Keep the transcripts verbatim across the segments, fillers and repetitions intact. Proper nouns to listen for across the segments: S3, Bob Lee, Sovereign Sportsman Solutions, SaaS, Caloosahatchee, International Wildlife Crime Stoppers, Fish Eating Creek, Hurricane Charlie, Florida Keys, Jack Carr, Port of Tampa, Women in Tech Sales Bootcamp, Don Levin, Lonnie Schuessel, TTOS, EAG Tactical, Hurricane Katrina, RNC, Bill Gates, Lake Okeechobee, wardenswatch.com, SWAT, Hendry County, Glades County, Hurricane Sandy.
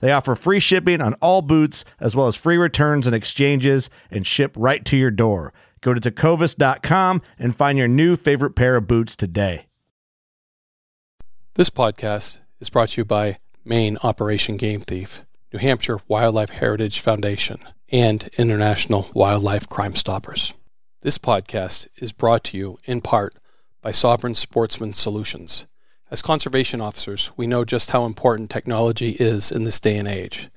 They offer free shipping on all boots, as well as free returns and exchanges, and ship right to your door. Go to tecovas dot com and find your new favorite pair of boots today. This podcast is brought to you by Maine Operation Game Thief, New Hampshire Wildlife Heritage Foundation, and International Wildlife Crime Stoppers. This podcast is brought to you in part by Sovereign Sportsman Solutions. As conservation officers, we know just how important technology is in this day and age.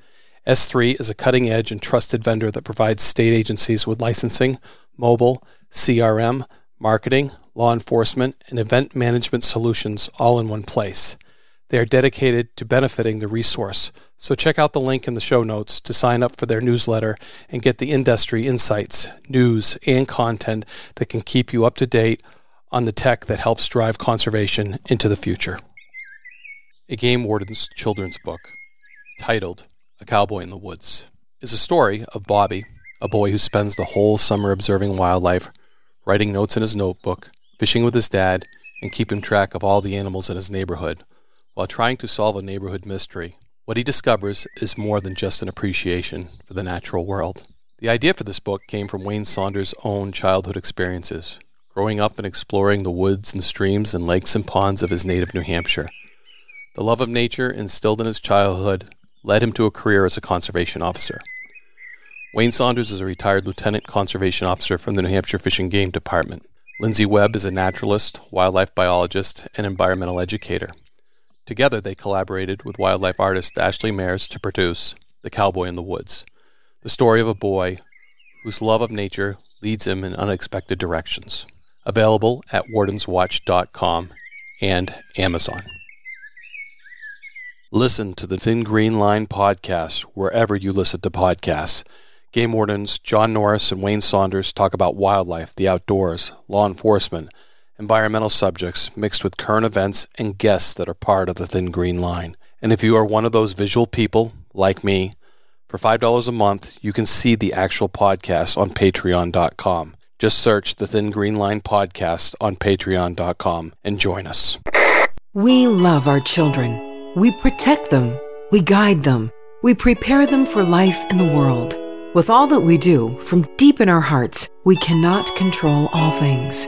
S three is a cutting-edge and trusted vendor that provides state agencies with licensing, mobile, C R M, marketing, law enforcement, and event management solutions all in one place. They are dedicated to benefiting the resource, so check out the link in the show notes to sign up for their newsletter and get the industry insights, news, and content that can keep you up to date on the tech that helps drive conservation into the future. A Game Warden's children's book, titled A Cowboy in the Woods, is a story of Bobby, a boy who spends the whole summer observing wildlife, writing notes in his notebook, fishing with his dad, and keeping track of all the animals in his neighborhood, while trying to solve a neighborhood mystery. What he discovers is more than just an appreciation for the natural world. The idea for this book came from Wayne Saunders' own childhood experiences, growing up and exploring the woods and streams and lakes and ponds of his native New Hampshire. The love of nature instilled in his childhood led him to a career as a conservation officer. Wayne Saunders is a retired lieutenant conservation officer from the New Hampshire Fish and Game Department. Lindsay Webb is a naturalist, wildlife biologist, and environmental educator. Together, they collaborated with wildlife artist Ashley Mears to produce The Cowboy in the Woods, the story of a boy whose love of nature leads him in unexpected directions. Available at wardens watch dot com and Amazon. Listen to the Thin Green Line podcast wherever you listen to podcasts. Game Wardens John Norris and Wayne Saunders talk about wildlife, the outdoors, law enforcement, environmental subjects mixed with current events and guests that are part of the Thin Green Line. And if you are one of those visual people, like me, for five dollars a month, you can see the actual podcast on patreon dot com. Just search the Thin Green Line podcast on patreon dot com and join us. We love our children. We protect them. We guide them. We prepare them for life in the world. With all that we do, from deep in our hearts, we cannot control all things.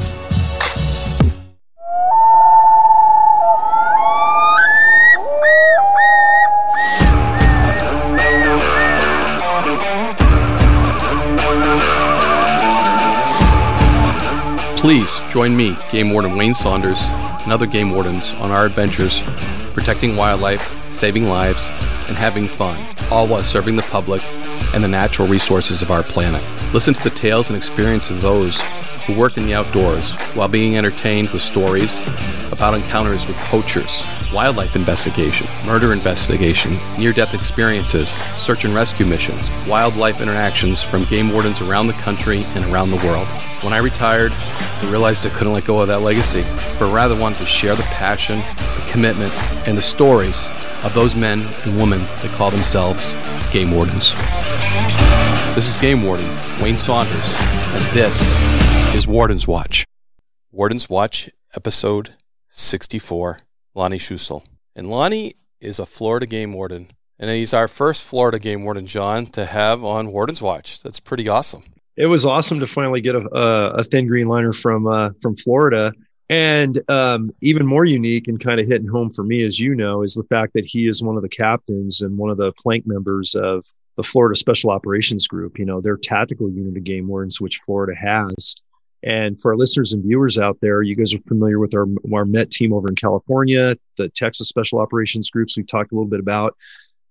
Please join me, Game Warden Wayne Saunders, and other Game Wardens on our adventures protecting wildlife, saving lives, and having fun, all while serving the public and the natural resources of our planet. Listen to the tales and experiences of those who work in the outdoors while being entertained with stories about encounters with poachers, wildlife investigation, murder investigation, near-death experiences, search and rescue missions, wildlife interactions from game wardens around the country and around the world. When I retired, I realized I couldn't let go of that legacy, but rather wanted to share the passion, the commitment, and the stories of those men and women that call themselves game wardens. This is Game Warden Wayne Saunders, and this is Warden's Watch. Warden's Watch, episode sixty-four, Lonnie Schuessel. And Lonnie is a Florida game warden, and he's our first Florida game warden, John, to have on Warden's Watch. That's pretty awesome. It was awesome to finally get a, a, a thin green liner from uh, from Florida. And um, even more unique and kind of hitting home for me, as you know, is the fact that he is one of the captains and one of the flank members of the Florida Special Operations Group, you know, their tactical unit of game wardens, which Florida has. And for our listeners and viewers out there, you guys are familiar with our, our Met team over in California, the Texas Special Operations Groups we've talked a little bit about.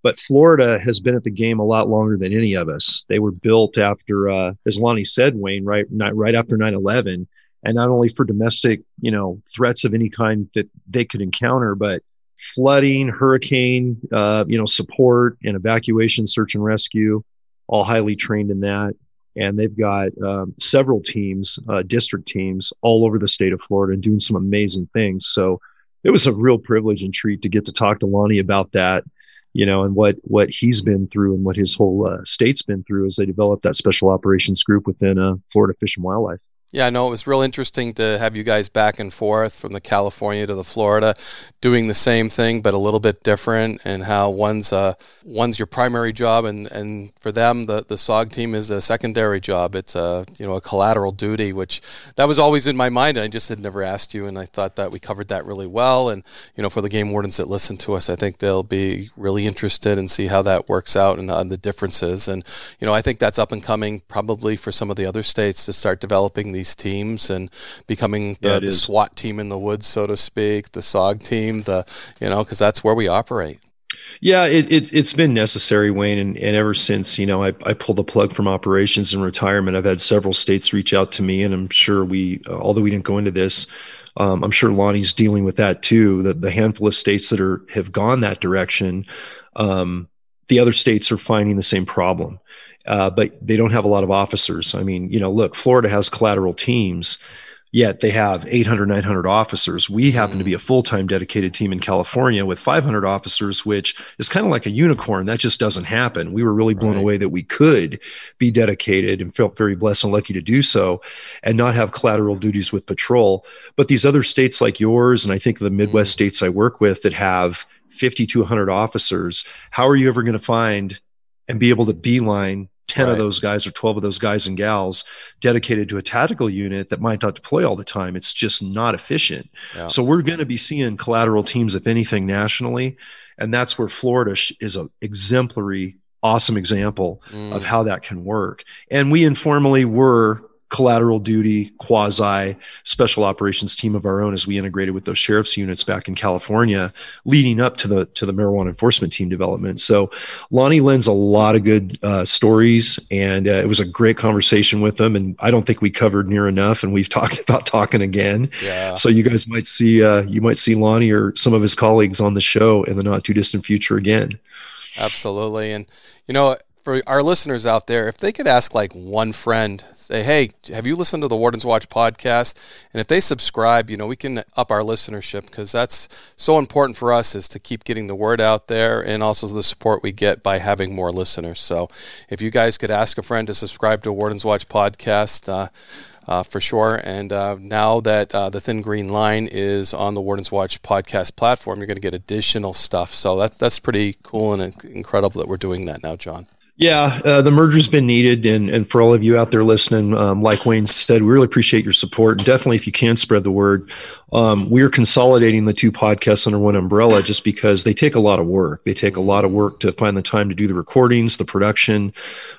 But Florida has been at the game a lot longer than any of us. They were built after, uh, as Lonnie said, Wayne, right, not, right after nine eleven. And not only for domestic, you know, threats of any kind that they could encounter, but flooding, hurricane, uh, you know, support and evacuation, search and rescue, all highly trained in that. And they've got um, several teams, uh, district teams all over the state of Florida doing some amazing things. So it was a real privilege and treat to get to talk to Lonnie about that, you know, and what, what he's been through and what his whole uh, state's been through as they developed that special operations group within uh, Florida Fish and Wildlife. Yeah, I know it was real interesting to have you guys back and forth from the California to the Florida, doing the same thing but a little bit different, and how one's uh, one's your primary job, and, and for them the, the S O G team is a secondary job. It's a you know a collateral duty, which that was always in my mind. I just had never asked you, and I thought that we covered that really well. And you know, for the game wardens that listen to us, I think they'll be really interested and see how that works out and on the differences. And you know, I think that's up and coming probably for some of the other states to start developing the these teams and becoming the, yeah, the SWAT team in the woods, so to speak, the S O G team, the, you know, because that's where we operate. Yeah, it, it, it's been necessary, Wayne. And, and ever since, you know, I, I pulled the plug from operations and retirement, I've had several states reach out to me, and I'm sure we, uh, although we didn't go into this, um, I'm sure Lonnie's dealing with that too, that the handful of states that are, have gone that direction, um, the other states are finding the same problem. Uh, but they don't have a lot of officers. I mean, you know, look, Florida has collateral teams, yet they have eight hundred, nine hundred officers. We happen to be a full-time dedicated team in California with five hundred officers, which is kind of like a unicorn. That just doesn't happen. We were really blown right away that we could be dedicated and felt very blessed and lucky to do so and not have collateral duties with patrol. But these other states like yours, and I think the Midwest mm. states I work with that have fifty to one hundred officers, how are you ever going to find and be able to beeline ten right. of those guys or twelve of those guys and gals dedicated to a tactical unit that might not deploy all the time? It's just not efficient. Yeah. So we're going to be seeing collateral teams, if anything, nationally. And that's where Florida is an exemplary, awesome example mm. of how that can work. And we informally were collateral duty, quasi special operations team of our own as we integrated with those sheriff's units back in California, leading up to the to the marijuana enforcement team development. So Lonnie lends a lot of good uh, stories, and uh, it was a great conversation with him. And I don't think we covered near enough, and we've talked about talking again. Yeah. So you guys might see uh, you might see Lonnie or some of his colleagues on the show in the not too distant future again. Absolutely, and you know. For our listeners out there, if they could ask like one friend, say, hey, have you listened to the Warden's Watch podcast? And if they subscribe, you know, we can up our listenership, because that's so important for us, is to keep getting the word out there and also the support we get by having more listeners. So if you guys could ask a friend to subscribe to Warden's Watch podcast, uh, Uh, for sure. And uh, now that uh, the Thin Green Line is on the Warden's Watch podcast platform, you're going to get additional stuff. So that's, that's pretty cool and incredible that we're doing that now, John. Yeah, uh, the merger's been needed. And, and for all of you out there listening, um, like Wayne said, we really appreciate your support. And definitely, if you can spread the word um, we're consolidating the two podcasts under one umbrella just because they take a lot of work. They take a lot of work to find the time to do the recordings, the production,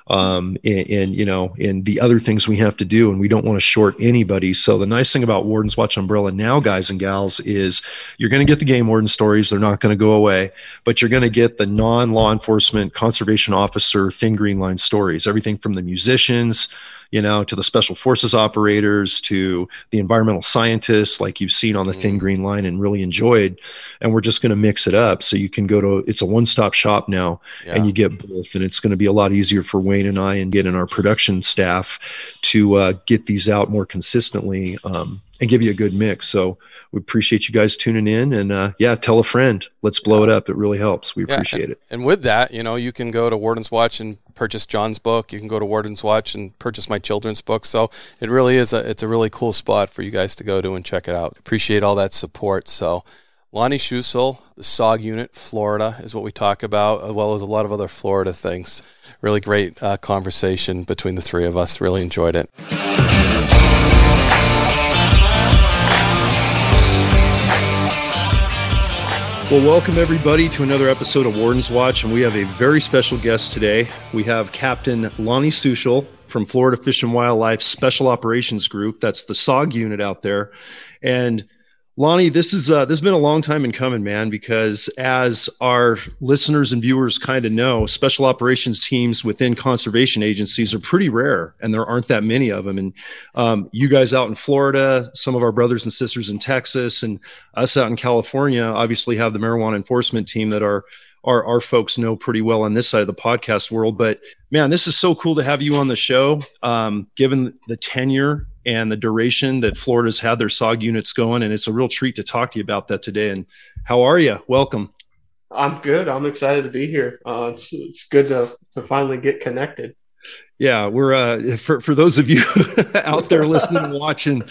um, and, and, you know, and the other things we have to do. And we don't want to short anybody. So the nice thing about Warden's Watch Umbrella now, guys and gals, is you're going to get the game warden stories. They're not going to go away, but you're going to get the non-law enforcement conservation officer, Thin Green Line stories, everything from the musicians, you know, to the special forces operators, to the environmental scientists, like you've seen on the Thin Green Line and really enjoyed. And we're just going to mix it up. So you can go to, it's a one-stop shop now, yeah. and you get both. And it's going to be a lot easier for Wayne and I and getting our production staff to uh, get these out more consistently um, and give you a good mix. So we appreciate you guys tuning in, and uh, yeah, tell a friend, let's blow yeah. it up. It really helps. We yeah, appreciate and, it. And with that, you know, you can go to Warden's Watch and purchase John's book. You can go to Warden's Watch and purchase my children's book. So it really is a, it's a really cool spot for you guys to go to and check it out. Appreciate all that support. So Lonnie Schuessel, the S O G unit, Florida is what we talk about, as well as a lot of other Florida things. Really great uh, conversation between the three of us. Really enjoyed it. Well, welcome everybody to another episode of Warden's Watch, and we have a very special guest today. We have Captain Lonnie Schuessel from Florida Fish and Wildlife Special Operations Group. That's the S O G unit out there. And Lonnie, this is uh, this has been a long time in coming, man, because as our listeners and viewers kind of know, special operations teams within conservation agencies are pretty rare, and there aren't that many of them. And um, you guys out in Florida, some of our brothers and sisters in Texas, and us out in California obviously have the marijuana enforcement team that are Our, our folks know pretty well on this side of the podcast world. But man, this is so cool to have you on the show. Um, given the tenure and the duration that Florida's had their S O G units going, and it's a real treat to talk to you about that today. And how are you? Welcome. I'm good. I'm excited to be here. Uh, it's it's good to to finally get connected. Yeah, we're uh, for for those of you out there listening and watching,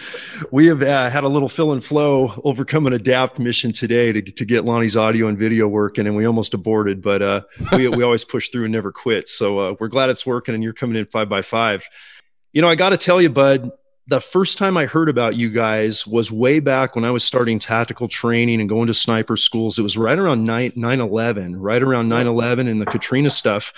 we have uh, had a little fill and flow, overcome and adapt mission today to to get Lonnie's audio and video working, and we almost aborted, but uh, we we always push through and never quit. So uh, we're glad it's working, and you're coming in five by five. You know, I got to tell you, bud, the first time I heard about you guys was way back when I was starting tactical training and going to sniper schools. It was right around nine eleven, right around nine eleven, and the Katrina stuff,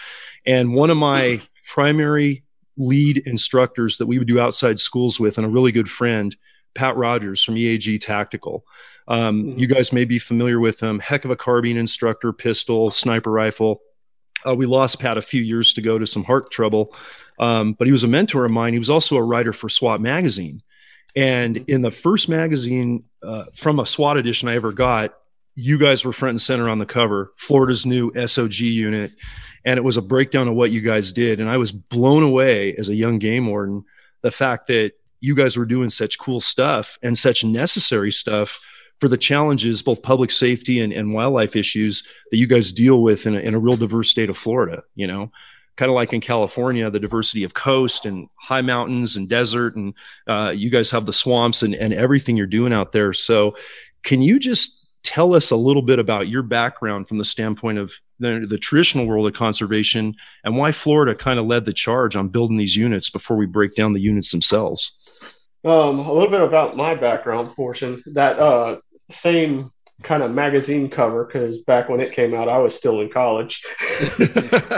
and one of my primary lead instructors that we would do outside schools with, and a really good friend, Pat Rogers from E A G Tactical. Um, mm-hmm. You guys may be familiar with him. Heck of a carbine instructor, pistol, sniper rifle. Uh, we lost Pat a few years ago to some heart trouble, um, but he was a mentor of mine. He was also a writer for SWAT magazine. And in the first magazine uh, from a SWAT edition I ever got, you guys were front and center on the cover, Florida's new S O G unit. And it was a breakdown of what you guys did. And I was blown away as a young game warden, the fact that you guys were doing such cool stuff and such necessary stuff for the challenges, both public safety and, and wildlife issues that you guys deal with in a, in a real diverse state of Florida, you know, kind of like in California, the diversity of coast and high mountains and desert. And uh, you guys have the swamps and, and everything you're doing out there. So can you just tell us a little bit about your background from the standpoint of the, the traditional world of conservation, and why Florida kind of led the charge on building these units before we break down the units themselves? Um, a little bit about my background portion, that uh, same kind of magazine cover, because back when it came out, I was still in college.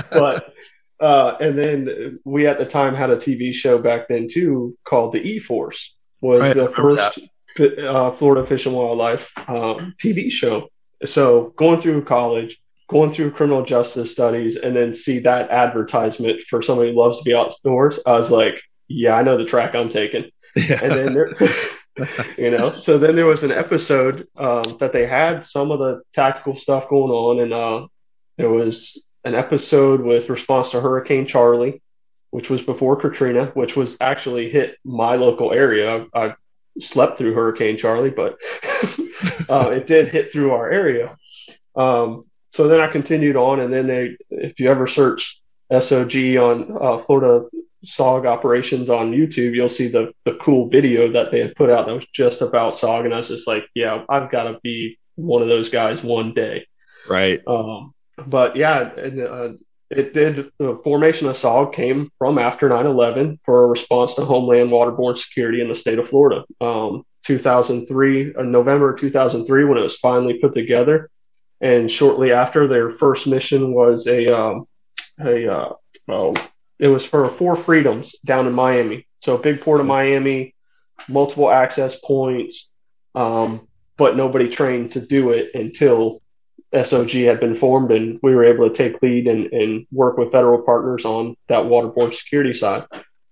But uh, and then we at the time had a T V show back then too called the E-Force, was right, the first that. Uh, Florida Fish and Wildlife uh, T V show. So going through college, going through criminal justice studies, and then see that advertisement for somebody who loves to be outdoors, I was like, yeah, I know the track I'm taking. Yeah. And then there, you know, so then there was an episode um, that they had some of the tactical stuff going on, and uh, there was an episode with response to Hurricane Charlie, which was before Katrina, which was actually hit my local area. I, I slept through Hurricane Charlie, but uh, it did hit through our area. Um, so then I continued on, and then they, if you ever search S O G on uh, Florida S O G operations on YouTube, you'll see the the cool video that they had put out that was just about S O G. And I was just like, yeah, I've got to be one of those guys one day. Right. Um, but yeah, and, uh, It did. The formation of S O G came from after nine eleven for a response to homeland waterborne security in the state of Florida. Um, two thousand three, uh, November two thousand three, when it was finally put together. And shortly after, their first mission was a, um, a uh, oh, it was for Four Freedoms down in Miami. So big port of Miami, multiple access points, um, but nobody trained to do it until S O G had been formed, and we were able to take lead and, and work with federal partners on that waterborne security side.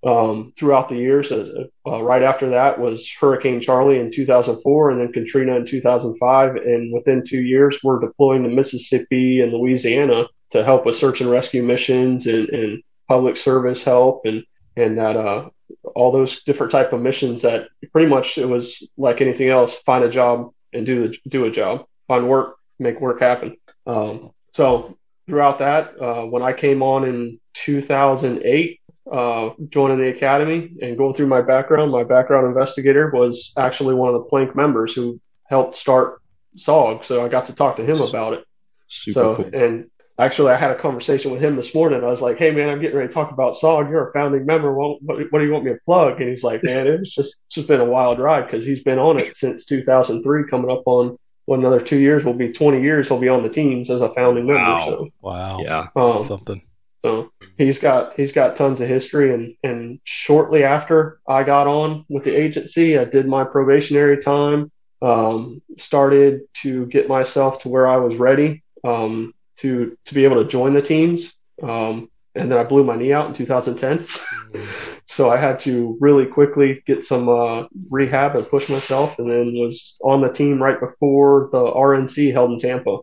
Um, throughout the years, uh, uh, right after that was Hurricane Charlie in two thousand four, and then Katrina in two thousand five. And within two years, we're deploying to Mississippi and Louisiana to help with search and rescue missions and, and public service help, and and that uh, all those different type of missions that pretty much it was like anything else: find a job and do the, do a job, find work, make work happen. Um, so throughout that, uh, when I came on in two thousand eight, uh, joining the academy and going through my background, my background investigator was actually one of the Plank members who helped start S O G. So I got to talk to him about it. Super so, cool. And actually I had a conversation with him this morning. I was like, "Hey man, I'm getting ready to talk about S O G. You're a founding member. Well, what, what do you want me to plug?" And he's like, "Man, it's just, it's just been a wild ride." 'Cause he's been on it since two thousand three, coming up on, well, another two years will be twenty years. He'll be on the teams as a founding member. Wow! So, wow. Yeah, um, something. So he's got he's got tons of history. And and shortly after I got on with the agency, I did my probationary time. Um, started to get myself to where I was ready um, to to be able to join the teams. Um, and then I blew my knee out in two thousand ten, mm-hmm. So I had to really quickly get some uh, rehab and push myself, and then was on the team right before the R N C held in Tampa,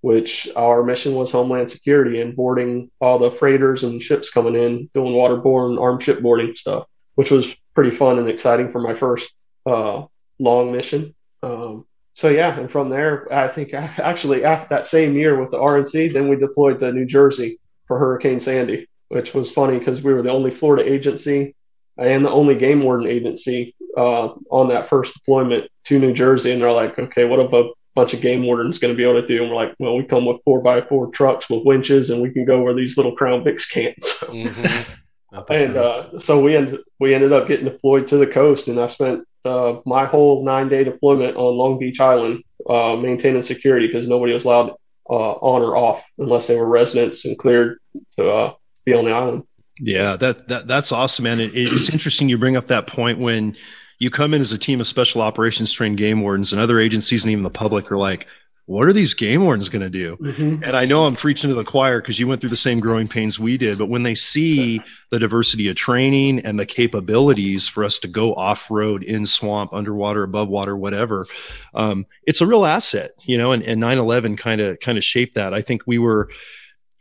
which our mission was homeland security and boarding all the freighters and ships coming in, doing waterborne armed shipboarding stuff, which was pretty fun and exciting for my first uh, long mission. Um, so yeah, and from there, I think I, actually after that same year with the R N C, then we deployed to New Jersey for Hurricane Sandy, which was funny because we were the only Florida agency and the only game warden agency uh, on that first deployment to New Jersey. And they're like, "Okay, what if a bunch of game wardens going to be able to do?" And we're like, "Well, we come with four by four trucks with winches, and we can go where these little Crown Vics can't." So, mm-hmm. and uh, so we ended we ended up getting deployed to the coast, and I spent uh, my whole nine day deployment on Long Beach Island uh, maintaining security because nobody was allowed uh, on or off unless they were residents and cleared to. Uh, be on the island. Yeah, that, that that's awesome, man. It, it's interesting you bring up that point when you come in as a team of special operations trained game wardens, and other agencies and even the public are like, "What are these game wardens going to do?" Mm-hmm. And I know I'm preaching to the choir because you went through the same growing pains we did, but when they see the diversity of training and the capabilities for us to go off-road, in swamp, underwater, above water, whatever, um, it's a real asset, you know, and, and nine eleven kind of kind of shaped that. I think we were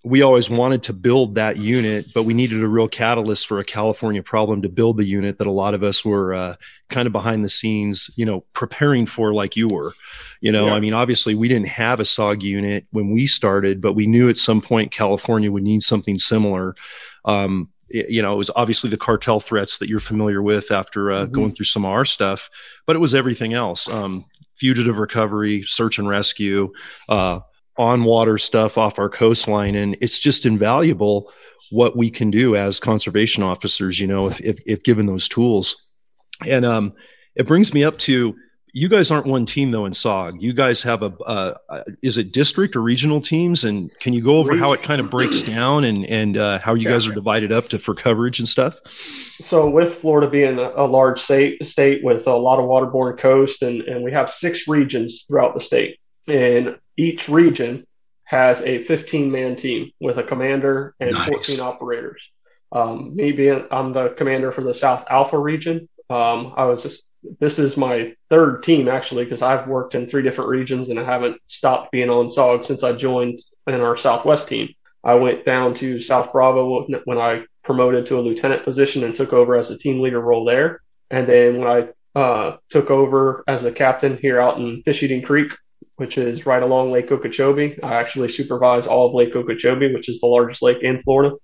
We always wanted to build that unit, but we needed a real catalyst for a California problem to build the unit that a lot of us were uh, kind of behind the scenes, you know, preparing for, like you were, you know, yeah. I mean, obviously we didn't have a S O G unit when we started, but we knew at some point California would need something similar. Um, it, you know, it was obviously the cartel threats that you're familiar with after uh, mm-hmm. going through some of our stuff, but it was everything else. Um, fugitive recovery, search and rescue, uh, on water stuff off our coastline. And it's just invaluable what we can do as conservation officers, you know, if, if, if given those tools. And um, it brings me up to, you guys aren't one team though in S O G. You guys have a, uh, is it district or regional teams? And can you go over how it kind of breaks down and, and uh, how you yeah. guys are divided up to, for coverage and stuff? So with Florida being a, a large state, state with a lot of waterborne coast, and, and we have six regions throughout the state. And each region has a fifteen-man team with a commander and nice. fourteen operators. Um, me being, I'm the commander for the South Alpha region. Um, I was just, this is my third team actually, because I've worked in three different regions and I haven't stopped being on S O G since I joined in our Southwest team. I went down to South Bravo when I promoted to a lieutenant position and took over as a team leader role there. And then when I uh, took over as a captain here out in Fish Eating Creek, which is right along Lake Okeechobee. I actually supervise all of Lake Okeechobee, which is the largest lake in Florida.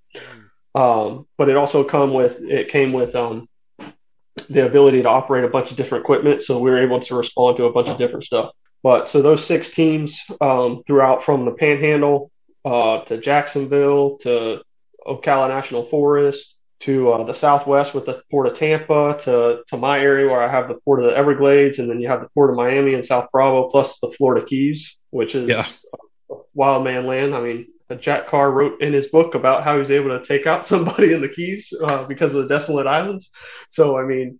Um, but it also come with it came with um, the ability to operate a bunch of different equipment, so we were able to respond to a bunch of different stuff. But so those six teams um, throughout from the Panhandle uh, to Jacksonville, to Ocala National Forest, to uh, the Southwest with the Port of Tampa, to, to my area where I have the Port of the Everglades, and then you have the Port of Miami and South Bravo, plus the Florida Keys, which is yeah. wild man land. I mean, Jack Carr wrote in his book about how he was able to take out somebody in the Keys uh, because of the desolate islands. So, I mean,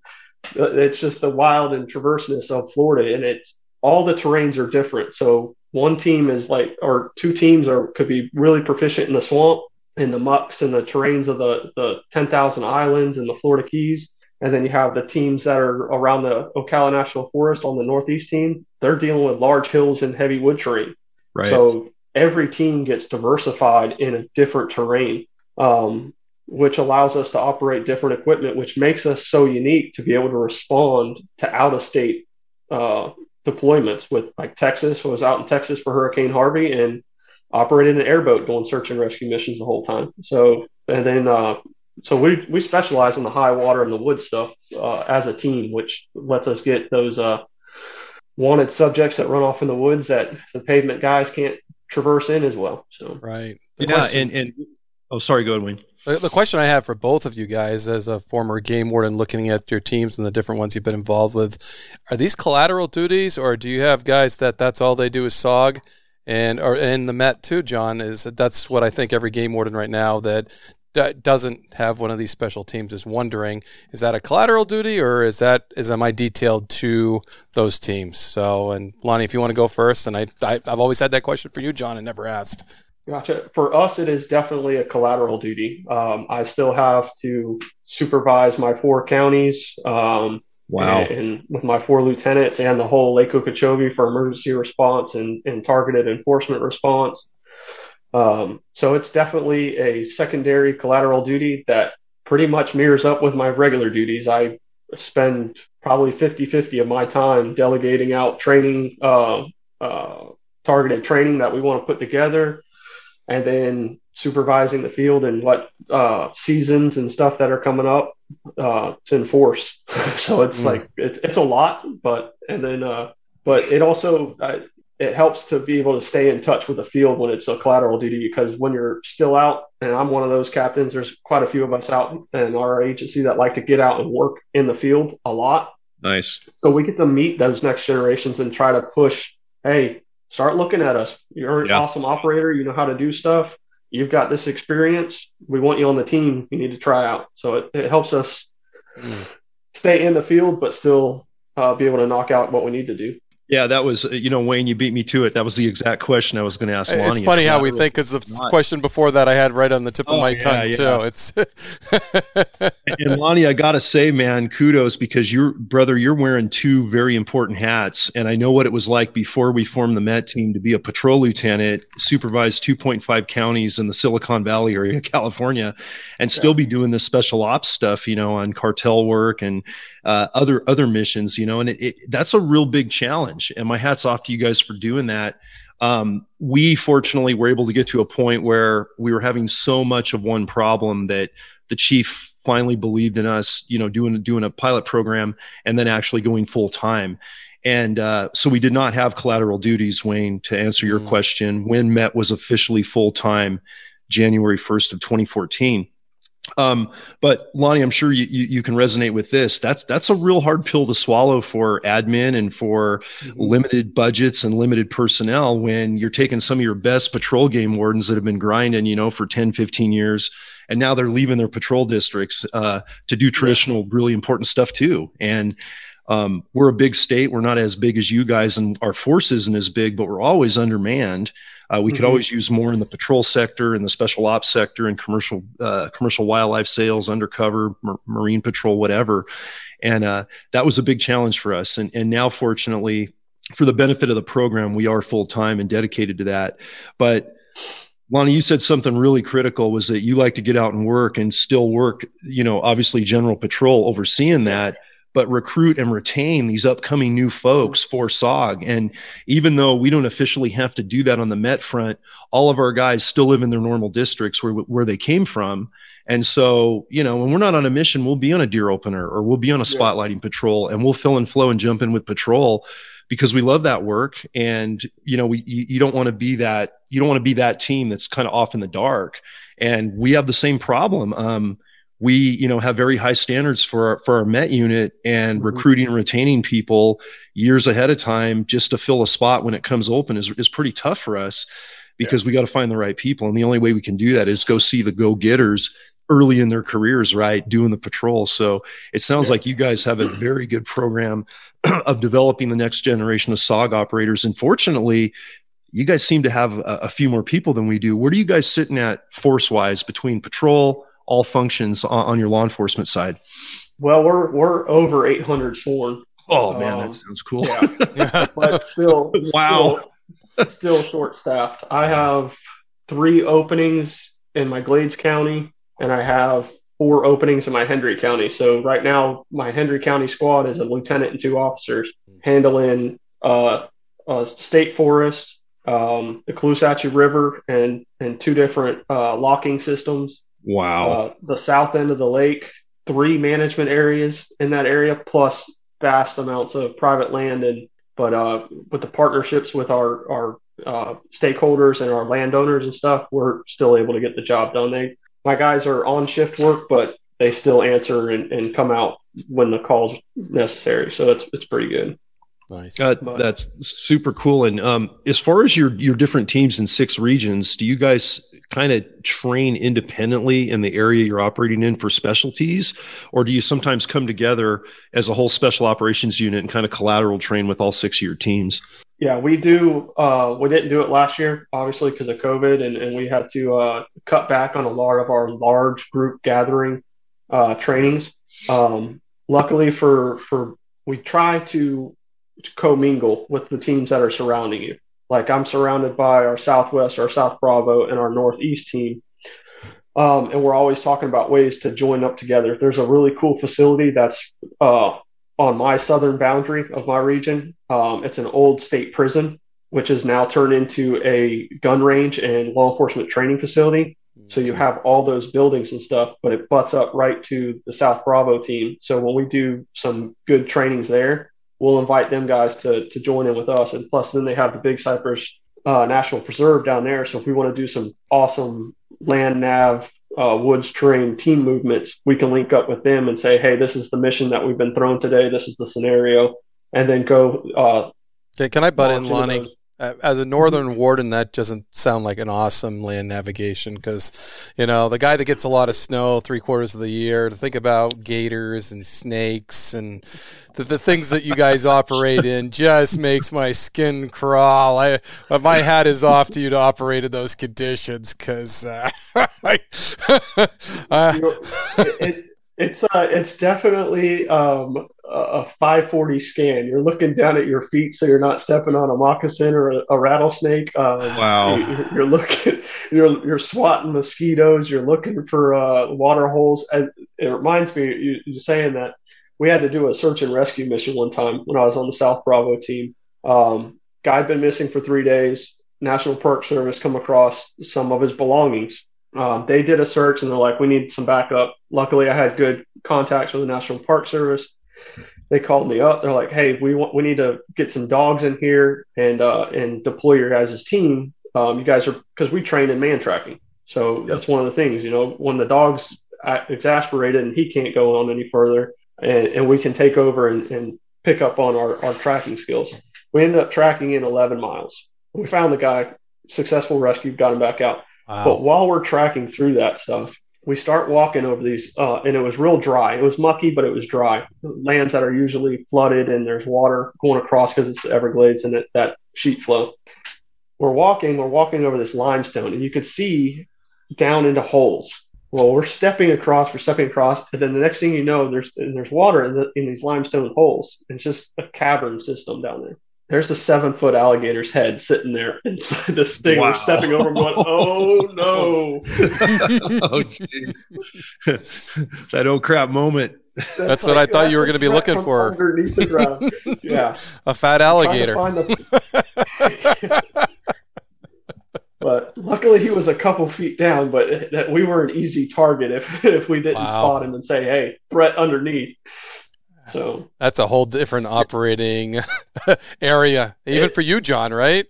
it's just the wild and traverseness of Florida, and it's all the terrains are different. So one team is like, or two teams are could be really proficient in the swamp, in the mucks and the terrains of the, the ten thousand islands and the Florida Keys. And then you have the teams that are around the Ocala National Forest on the Northeast team. They're dealing with large hills and heavy wood terrain. Right. So every team gets diversified in a different terrain, um, which allows us to operate different equipment, which makes us so unique to be able to respond to out-of-state uh, deployments. With like Texas, I was out in Texas for Hurricane Harvey and operated an airboat doing search and rescue missions the whole time. So, and then, uh, so we, we specialize in the high water and the wood stuff, uh, as a team, which lets us get those, uh, wanted subjects that run off in the woods that the pavement guys can't traverse in as well. So, right. The yeah. Question, and, and, oh, sorry, go ahead, Wayne. The, the question I have for both of you guys, as a former game warden, looking at your teams and the different ones you've been involved with, are these collateral duties, or do you have guys that that's all they do is S O G? And or and the Met too, John, is that's what I think every game warden right now that d- doesn't have one of these special teams is wondering: is that a collateral duty, or is that is am I detailed to those teams? So, and Lonnie, if you want to go first, and I, I I've always had that question for you, John, and never asked. Gotcha. For us, it is definitely a collateral duty. Um, I still have to supervise my four counties. Um, Wow. And, and with my four lieutenants and the whole Lake Okeechobee for emergency response and, and targeted enforcement response. Um, so it's definitely a secondary collateral duty that pretty much mirrors up with my regular duties. I spend probably fifty-fifty of my time delegating out training, uh, uh, targeted training that we want to put together, and then supervising the field and what uh, seasons and stuff that are coming up uh, to enforce. So it's mm. like, it's, it's a lot, but, and then, uh, but it also, uh, it helps to be able to stay in touch with the field when it's a collateral duty, because when you're still out, and I'm one of those captains, there's quite a few of us out in our agency that like to get out and work in the field a lot. Nice. So we get to meet those next generations and try to push, hey, start looking at us. You're an yeah. awesome operator. You know how to do stuff. You've got this experience. We want you on the team. You need to try out. So it, it helps us mm. stay in the field, but still uh, be able to knock out what we need to do. Yeah, that was, you know, Wayne, you beat me to it. That was the exact question I was going to ask Lonnie. It's funny it's how we really think, because the not. question before that I had right on the tip oh, of my yeah, tongue, yeah. too. It's And Lonnie, I got to say, man, kudos, because you're, brother, you're wearing two very important hats. And I know what it was like before we formed the Met team to be a patrol lieutenant, supervise two point five counties in the Silicon Valley area of California, and still yeah. be doing this special ops stuff, you know, on cartel work and uh, other other missions, you know, and it, it, that's a real big challenge. And my hat's off to you guys for doing that. Um, we fortunately were able to get to a point where we were having so much of one problem that the chief finally believed in us, you know, doing, doing a pilot program and then actually going full time. And uh, so we did not have collateral duties, Wayne, to answer your mm-hmm. question, when Met was officially full time January first of twenty fourteen. Um, but Lonnie, I'm sure you, you, you can resonate with this. That's, that's a real hard pill to swallow for admin and for mm-hmm. limited budgets and limited personnel, when you're taking some of your best patrol game wardens that have been grinding, you know, for ten, fifteen years, and now they're leaving their patrol districts, uh, to do traditional, really important stuff too. And, um, we're a big state. We're not as big as you guys, and our force isn't as big, but we're always undermanned. Uh, we could mm-hmm. always use more in the patrol sector, in the special ops sector, and commercial uh, commercial wildlife sales, undercover, mar- marine patrol, whatever. And uh, that was a big challenge for us. And, and now, fortunately, for the benefit of the program, we are full-time and dedicated to that. But Lonnie, you said something really critical, was that you like to get out and work and still work, you know, obviously general patrol overseeing that, but recruit and retain these upcoming new folks for S O G. And even though we don't officially have to do that on the Met front, all of our guys still live in their normal districts where, where they came from. And so, you know, when we're not on a mission, we'll be on a deer opener, or we'll be on a spotlighting yeah. patrol, and we'll fill and flow and jump in with patrol, because we love that work. And, you know, we, you, you don't want to be that, you don't want to be that team that's kind of off in the dark. And we have the same problem. Um, we, you know, have very high standards for our, for our Met unit and mm-hmm. recruiting and retaining people years ahead of time just to fill a spot when it comes open is, is pretty tough for us because yeah. we got to find the right people. And the only way we can do that is go see the go-getters early in their careers, right? Doing the patrol. So it sounds yeah. like you guys have a very good program of developing the next generation of S O G operators. And fortunately, you guys seem to have a, a few more people than we do. Where are you guys sitting at force-wise between patrol, all functions on, on your law enforcement side? Well, we're, we're over eight hundred sworn. Oh man, um, that sounds cool. Yeah. yeah. But still, wow. still, still short-staffed. I have three openings in my Glades County, and I have four openings in my Hendry County. So right now, my Hendry County squad is a lieutenant and two officers handling uh, uh, state forest, um, the Caloosahatchee River, and and two different uh, locking systems. Wow. Uh, the south end of the lake, three management areas in that area, plus vast amounts of private land. And but uh, with the partnerships with our our uh, stakeholders and our landowners and stuff, we're still able to get the job done. They My guys are on shift work, but they still answer and, and come out when the call's necessary. So it's it's pretty good. Nice. Uh, that's super cool. And um, as far as your your different teams in six regions, do you guys kind of train independently in the area you're operating in for specialties, or do you sometimes come together as a whole special operations unit and kind of collateral train with all six of your teams? Yeah, we do. Uh, we didn't do it last year, obviously, because of COVID, and, and we had to uh, cut back on a lot of our large group gathering uh, trainings. Um, luckily for for we try to, to co-mingle with the teams that are surrounding you. Like I'm surrounded by our Southwest, our South Bravo, and our Northeast team. Um, and we're always talking about ways to join up together. There's a really cool facility that's uh, on my southern boundary of my region. Um, it's an old state prison, which is now turned into a gun range and law enforcement training facility. Mm-hmm. So you have all those buildings and stuff, but it butts up right to the South Bravo team. So when we do some good trainings there, we'll invite them guys to to join in with us. And plus then they have the Big Cypress uh, National Preserve down there. So if we want to do some awesome land nav, Uh, woods terrain team movements, we can link up with them and say, hey, this is the mission that we've been thrown today. This is the scenario. And then go. Uh, okay, can I butt in, Lonnie? As a northern warden, that doesn't sound like an awesome land navigation because, you know, the guy that gets a lot of snow three quarters of the year, to think about gators and snakes and the, the things that you guys operate in just makes my skin crawl. I My hat is off to you to operate in those conditions because uh, I, uh, you know, it, it's, uh, it's definitely um, – a five forty scan. You're looking down at your feet, so you're not stepping on a moccasin or a, a rattlesnake. Um, wow! You're, you're looking, you're you're swatting mosquitoes. You're looking for uh, water holes. And it reminds me, you, you're saying that we had to do a search and rescue mission one time when I was on the South Bravo team. Um, guy had been missing for three days. National Park Service come across some of his belongings. Um, they did a search and they're like, we need some backup. Luckily, I had good contacts with the National Park Service. They called me up. They're like, "Hey, we want, we need to get some dogs in here and uh, and deploy your guys' team. Um, you guys are because we train in man tracking, so yep. that's one of the things. You know, when the dog's exasperated and he can't go on any further, and, and we can take over and, and pick up on our, our tracking skills. We ended up tracking in eleven miles. We found the guy, successful rescue, got him back out. Wow. But while we're tracking through that stuff, we start walking over these, uh, and it was real dry. It was mucky, but it was dry. Lands that are usually flooded, and there's water going across because it's the Everglades and it, that sheet flow. We're walking, we're walking over this limestone, and you could see down into holes. Well, we're stepping across, we're stepping across, and then the next thing you know, there's and there's water in, the, in these limestone holes. It's just a cavern system down there. There's the seven-foot alligator's head sitting there inside this thing. Wow. We're stepping over and going, oh, no. Oh, jeez. That oh, crap moment. That's, That's like, what I thought uh, you were going to be looking for. Underneath the ground. Yeah. A fat alligator. The... But luckily he was a couple feet down, but that we were an easy target if, if we didn't wow. spot him and say, hey, threat underneath. So that's a whole different operating area, even it, for you, John, right?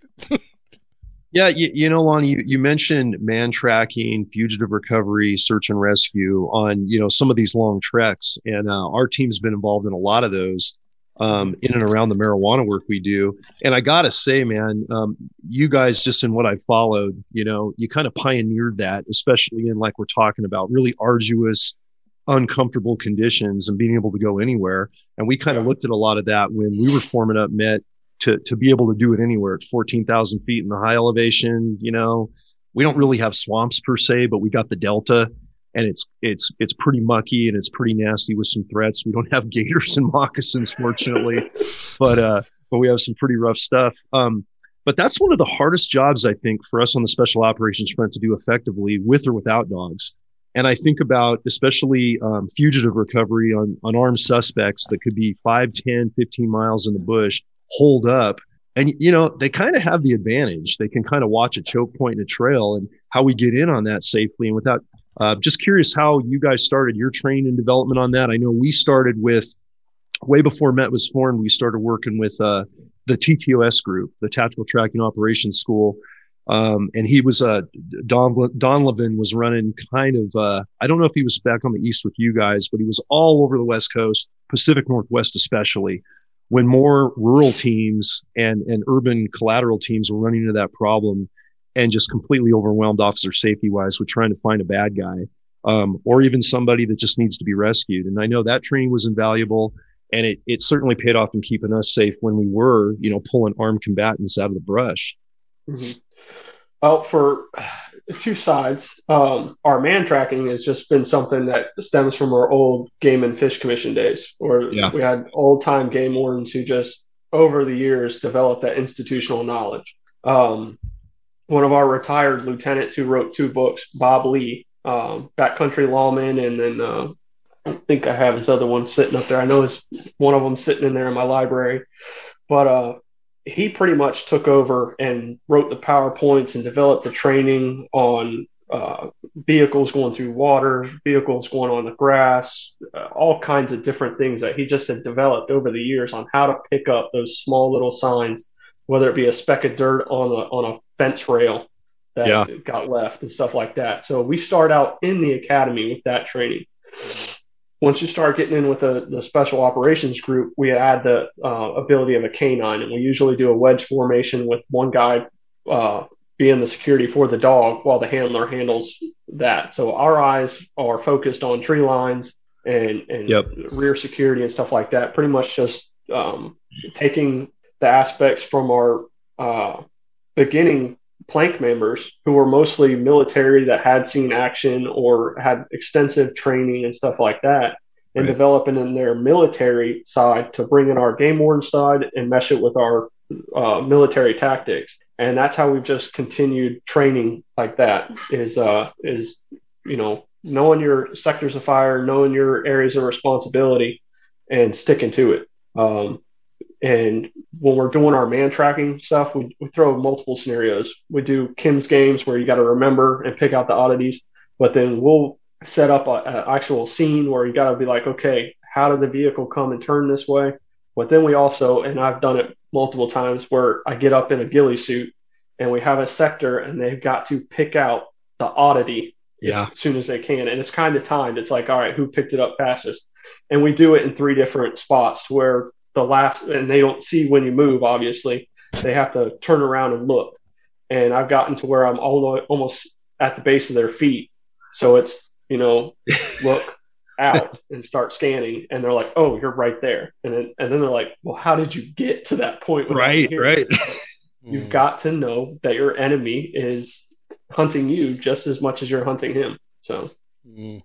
Yeah, you, you know, Lonnie, you, you mentioned man tracking, fugitive recovery, search and rescue on, you know, some of these long treks. And uh, our team's been involved in a lot of those um, in and around the marijuana work we do. And I got to say, man, um, you guys, just in what I followed, you know, you kind of pioneered that, especially in, like we're talking about, really arduous, uncomfortable conditions and being able to go anywhere. And we kind of looked at a lot of that when we were forming up Met to, to be able to do it anywhere at fourteen thousand feet in the high elevation. You know, we don't really have swamps per se, but we got the Delta, and it's, it's, it's pretty mucky and it's pretty nasty with some threats. We don't have gators and moccasins, fortunately, but, uh, but we have some pretty rough stuff. Um, but that's one of the hardest jobs, I think, for us on the special operations front to do effectively, with or without dogs. And I think about especially um, fugitive recovery on unarmed suspects that could be five, ten, fifteen miles in the bush, hold up. And, you know, they kind of have the advantage. They can kind of watch a choke point in a trail, and how we get in on that safely and without. Uh, just curious how you guys started your training and development on that. I know we started with, way before Met was formed, we started working with uh, the T T O S group, the Tactical Tracking Operations School. Um, and he was, uh, Don, Don Levin was running kind of, uh, I don't know if he was back on the East with you guys, but he was all over the West Coast, Pacific Northwest, especially when more rural teams and, and urban collateral teams were running into that problem and just completely overwhelmed officer safety wise with trying to find a bad guy, um, or even somebody that just needs to be rescued. And I know that training was invaluable, and it, it certainly paid off in keeping us safe when we were, you know, pulling armed combatants out of the brush. Mm-hmm. Well, for two sides, um, our man tracking has just been something that stems from our old Game and Fish Commission days, where yeah. we had old time game wardens who just over the years developed that institutional knowledge. Um, one of our retired lieutenants who wrote two books, Bob Lee, um, Backcountry Lawman, and then uh, I think I have his other one sitting up there. I know it's one of them sitting in there in my library, but uh, he pretty much took over and wrote the PowerPoints and developed the training on uh, vehicles going through water, vehicles going on the grass, uh, all kinds of different things that he just had developed over the years on how to pick up those small little signs, whether it be a speck of dirt on a, on a fence rail that yeah. got left and stuff like that. So we start out in the academy with that training. Once you start getting in with the, the special operations group, we add the uh, ability of a canine, and we usually do a wedge formation with one guy uh, being the security for the dog while the handler handles that. So our eyes are focused on tree lines and, and yep. rear security and stuff like that, pretty much just um, taking the aspects from our uh, beginning plank members who were mostly military that had seen action or had extensive training and stuff like that, and right. developing in their military side to bring in our game warden side and mesh it with our uh, military tactics. And that's how we've just continued training like that is, uh, is, you know, knowing your sectors of fire, knowing your areas of responsibility, and sticking to it. Um, And when we're doing our man tracking stuff, we, we throw multiple scenarios. We do Kim's games where you got to remember and pick out the oddities, but then we'll set up an actual scene where you got to be like, okay, how did the vehicle come and turn this way? But then we also, and I've done it multiple times, where I get up in a ghillie suit and we have a sector and they've got to pick out the oddity yeah. as soon as they can. And it's kind of timed. It's like, all right, who picked it up fastest? And we do it in three different spots to where the last, and they don't see when you move, obviously. They have to turn around and look. And I've gotten to where I'm all, almost at the base of their feet. So it's, you know, look out and start scanning. And they're like, oh, you're right there. And then, and then they're like, well, how did you get to that point? Right, right. You've got to know that your enemy is hunting you just as much as you're hunting him. So.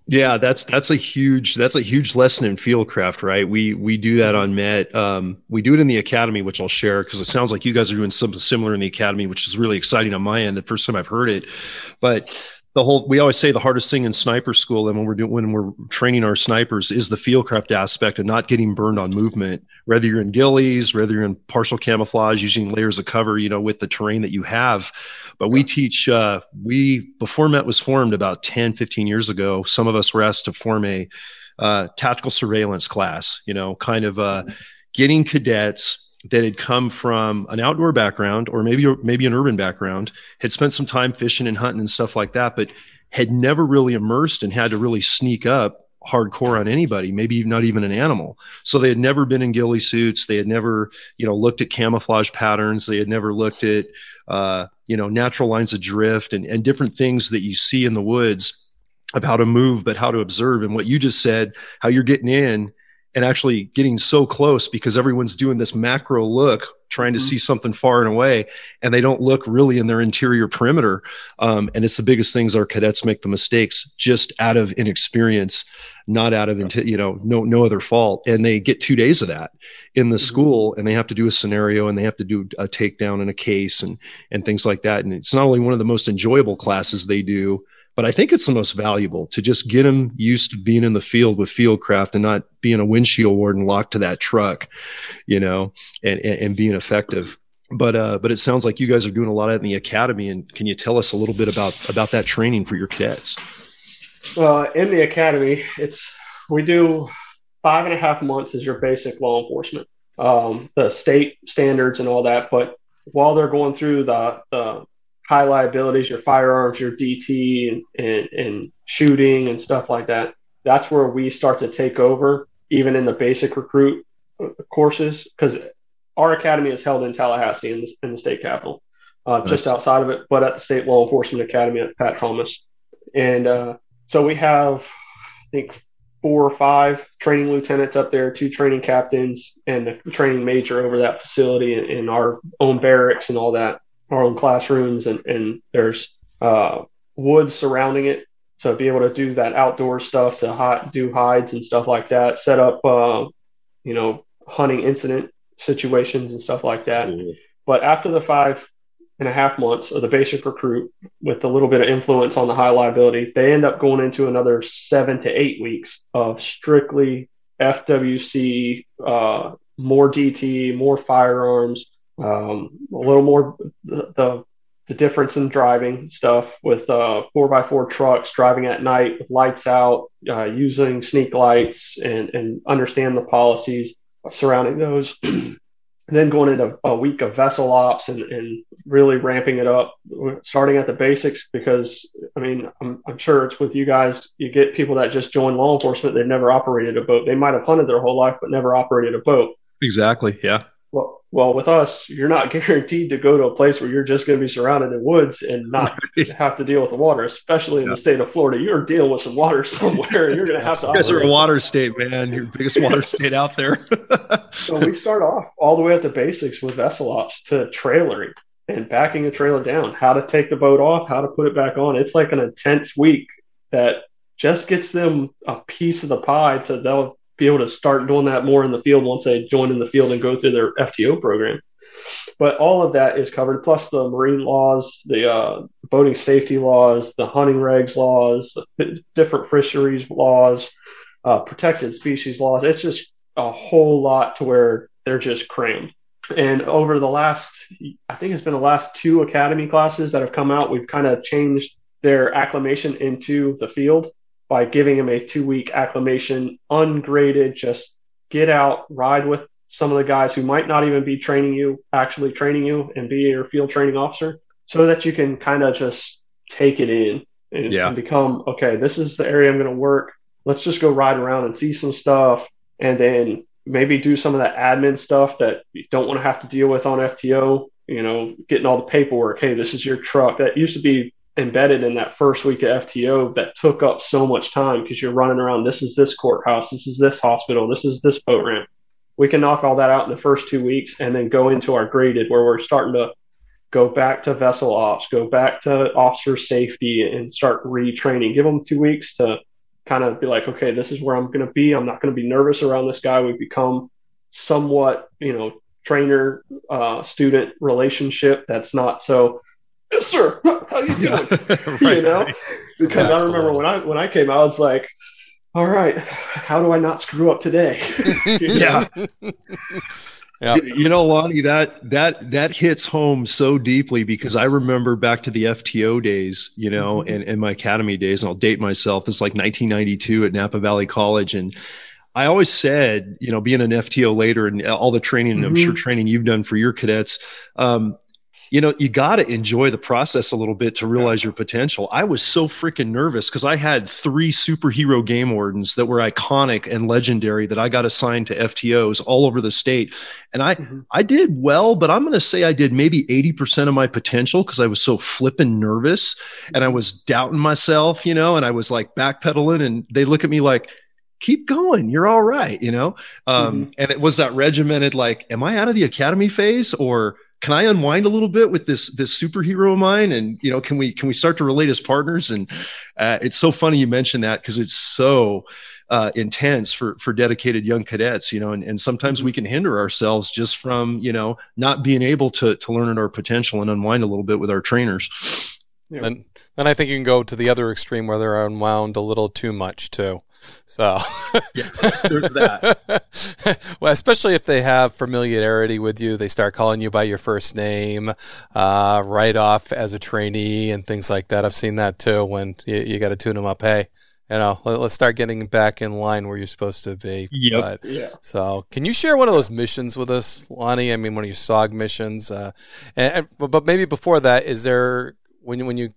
Yeah, that's that's a huge that's a huge lesson in fieldcraft, right? We we do that on Met. Um, we do it in the academy, which I'll share because it sounds like you guys are doing something similar in the academy, which is really exciting on my end. The first time I've heard it, but the whole we always say the hardest thing in sniper school, and when we're doing when we're training our snipers, is the fieldcraft aspect of not getting burned on movement. Whether you're in ghillies, whether you're in partial camouflage, using layers of cover, you know, with the terrain that you have. But we teach, uh, we, before Met was formed about ten, fifteen years ago, some of us were asked to form a uh, tactical surveillance class, you know, kind of uh, getting cadets that had come from an outdoor background or maybe maybe an urban background, had spent some time fishing and hunting and stuff like that, but had never really immersed and had to really sneak up hardcore on anybody, maybe not even an animal. So they had never been in ghillie suits. They had never, you know, looked at camouflage patterns. They had never looked at, uh, you know, natural lines of drift and, and different things that you see in the woods of how to move, but how to observe. And what you just said, how you're getting in and actually getting so close because everyone's doing this macro look, trying to mm-hmm. see something far and away, and they don't look really in their interior perimeter. Um, and it's the biggest things our cadets make the mistakes just out of inexperience, not out of, yeah. you know, no, no other fault. And they get two days of that in the mm-hmm. school, and they have to do a scenario and they have to do a takedown and a case and, and things like that. And it's not only one of the most enjoyable classes they do, but I think it's the most valuable to just get them used to being in the field with field craft and not being a windshield warden locked to that truck, you know, and, and, and being effective. But, uh, but it sounds like you guys are doing a lot of it in the academy. And can you tell us a little bit about, about that training for your cadets? Well, in the academy, it's, we do five and a half months as your basic law enforcement, um, the state standards and all that. But while they're going through the, the, high liabilities, your firearms, your D T and, and, and shooting and stuff like that. That's where we start to take over, even in the basic recruit courses, because our academy is held in Tallahassee in the, in the state capital, uh, nice. Just outside of it, but at the State Law Enforcement Academy at Pat Thomas. And uh, so we have, I think, four or five training lieutenants up there, two training captains, and the training major over that facility in, in our own barracks and all that. Our own classrooms, and, and there's uh, woods surrounding it. So be able to do that outdoor stuff, to hide, do hides and stuff like that, set up, uh, you know, hunting incident situations and stuff like that. Mm-hmm. But after the five and a half months of the basic recruit with a little bit of influence on the high liability, they end up going into another seven to eight weeks of strictly F W C, uh, more D T, more firearms, Um, a little more the the difference in driving stuff with uh, four by four trucks, driving at night with lights out, uh, using sneak lights, and, and understand the policies surrounding those. Then going into a week of vessel ops and, and really ramping it up, starting at the basics, because, I mean, I'm, I'm sure it's with you guys. You get people that just join law enforcement. They've never operated a boat. They might have hunted their whole life, but never operated a boat. Exactly, yeah. Well, well, with us, you're not guaranteed to go to a place where you're just going to be surrounded in woods and not right. have to deal with the water, especially in yeah. the state of Florida. You're dealing with some water somewhere, and you're going to have to. You guys are a water state, man. You're the biggest water state out there. So we start off all the way at the basics with vessel ops to trailering and backing a trailer down, how to take the boat off, how to put it back on. It's like an intense week that just gets them a piece of the pie to they'll be able to start doing that more in the field once they join in the field and go through their F T O program. But all of that is covered, plus the marine laws, the uh, boating safety laws, the hunting regs laws, the different fisheries laws, uh, protected species laws. It's just a whole lot to where they're just crammed. And over the last, I think it's been the last two academy classes that have come out, we've kind of changed their acclimation into the field by giving him a two-week acclimation, ungraded, just get out, ride with some of the guys who might not even be training you, actually training you, and be your field training officer, so that you can kind of just take it in and, yeah. and become, okay, this is the area I'm going to work. Let's just go ride around and see some stuff, and then maybe do some of that admin stuff that you don't want to have to deal with on F T O, you know, getting all the paperwork. Hey, this is your truck. That used to be embedded in that first week of F T O that took up so much time because you're running around. This is this courthouse. This is this hospital. This is this boat ramp. We can knock all that out in the first two weeks and then go into our graded where we're starting to go back to vessel ops, go back to officer safety and start retraining. Give them two weeks to kind of be like, okay, this is where I'm going to be. I'm not going to be nervous around this guy. We become somewhat, you know, trainer, uh, student relationship. That's not so, yes, sir, how you doing? Yeah. Right, you know, right. Because excellent. I remember when I when I came out, I was like, all right, how do I not screw up today? Yeah. Yeah. You know, Lonnie, that that that hits home so deeply, because I remember back to the F T O days, you know, and, and my academy days, and I'll date myself. It's like nineteen ninety-two at Napa Valley College. And I always said, you know, being an F T O later and all the training, and I'm mm-hmm. sure training you've done for your cadets, um, you know, you got to enjoy the process a little bit to realize your potential. I was so freaking nervous because I had three superhero game wardens that were iconic and legendary that I got assigned to F T Os all over the state. And I, mm-hmm. I did well, but I'm going to say I did maybe eighty percent of my potential because I was so flipping nervous and I was doubting myself, you know, and I was like backpedaling, and they look at me like, keep going. You're all right. You know? Um, mm-hmm. And it was that regimented, like, am I out of the academy phase, or can I unwind a little bit with this, this superhero of mine? And, you know, can we, can we start to relate as partners? And uh, it's so funny you mentioned that, because it's so uh, intense for, for dedicated young cadets, you know, and, and sometimes we can hinder ourselves just from, you know, not being able to, to learn at our potential and unwind a little bit with our trainers. Yeah. Then, then I think you can go to the other extreme where they're unwound a little too much too. So yeah, there's that. Well, especially if they have familiarity with you, they start calling you by your first name, uh, right off as a trainee and things like that. I've seen that too, when you, you got to tune them up. Hey, you know, let, let's start getting back in line where you're supposed to be. Yep. But, yeah. So can you share one of those missions with us, Lonnie? I mean, one of your S O G missions, uh, and, and, but maybe before that, is there, when you, when you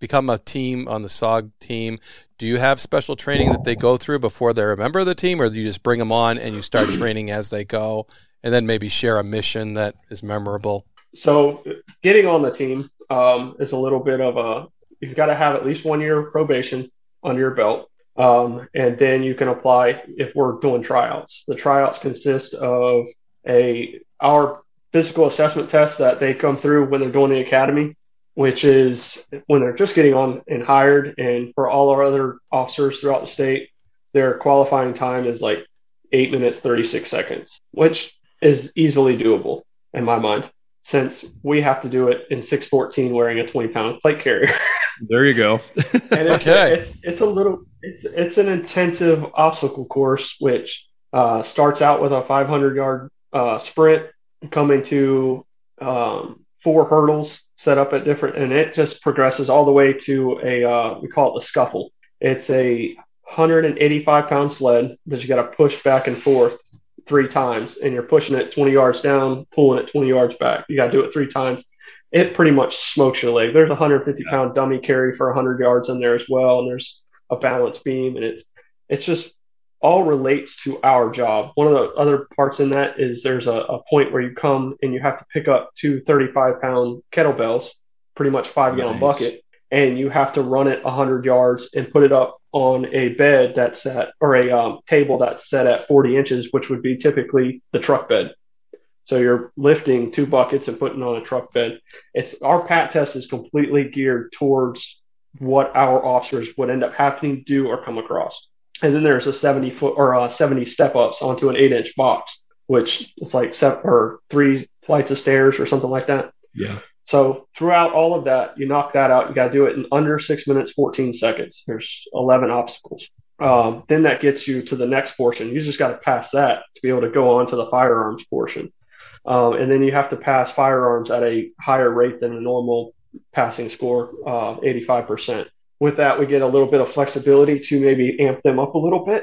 become a team on the S O G team, do you have special training that they go through before they're a member of the team, or do you just bring them on and you start training as they go, and then maybe share a mission that is memorable? So getting on the team um, is a little bit of a, you've got to have at least one year of probation under your belt. Um, and then you can apply if we're doing tryouts. The tryouts consist of a our physical assessment test that they come through when they're doing the academy, which is when they're just getting on and hired. And for all our other officers throughout the state, their qualifying time is like eight minutes, thirty-six seconds, which is easily doable in my mind, since we have to do it in six fourteen wearing a twenty pound plate carrier. There you go. And it's, okay. It's, it's a little, it's, it's an intensive obstacle course, which uh, starts out with a five hundred yard uh, sprint, coming to um, four hurdles set up at different, and it just progresses all the way to a, uh, we call it the scuffle. It's a one hundred eighty-five pound sled that you got to push back and forth three times, and you're pushing it twenty yards down, pulling it twenty yards back. You got to do it three times. It pretty much smokes your leg. There's a one hundred fifty pound dummy carry for one hundred yards in there as well. And there's a balance beam, and it's, it's just all relates to our job. One of the other parts in that is there's a, a point where you come and you have to pick up two thirty-five pound kettlebells, pretty much five nice. gallon bucket, and you have to run it one hundred yards and put it up on a bed that's at, or a um, table that's set at forty inches, which would be typically the truck bed. So you're lifting two buckets and putting on a truck bed. It's, our P A T test is completely geared towards what our officers would end up having to do or come across. And then there's a seventy foot or uh, seventy step ups onto an eight inch box, which is like seven or three flights of stairs or something like that. Yeah. So throughout all of that, you knock that out. You got to do it in under six minutes, fourteen seconds. There's eleven obstacles. Um, then that gets you to the next portion. You just got to pass that to be able to go on to the firearms portion. Um, and then you have to pass firearms at a higher rate than a normal passing score, uh, eighty-five percent. With that, we get a little bit of flexibility to maybe amp them up a little bit.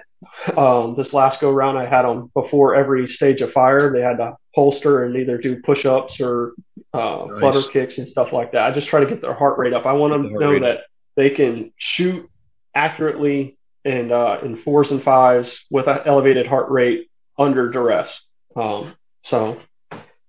Um, this last go round, I had them before every stage of fire. They had to holster and either do push-ups or uh, nice. flutter kicks and stuff like that. I just try to get their heart rate up. I want them to know that they can shoot accurately and uh, in fours and fives with an elevated heart rate under duress. Um, so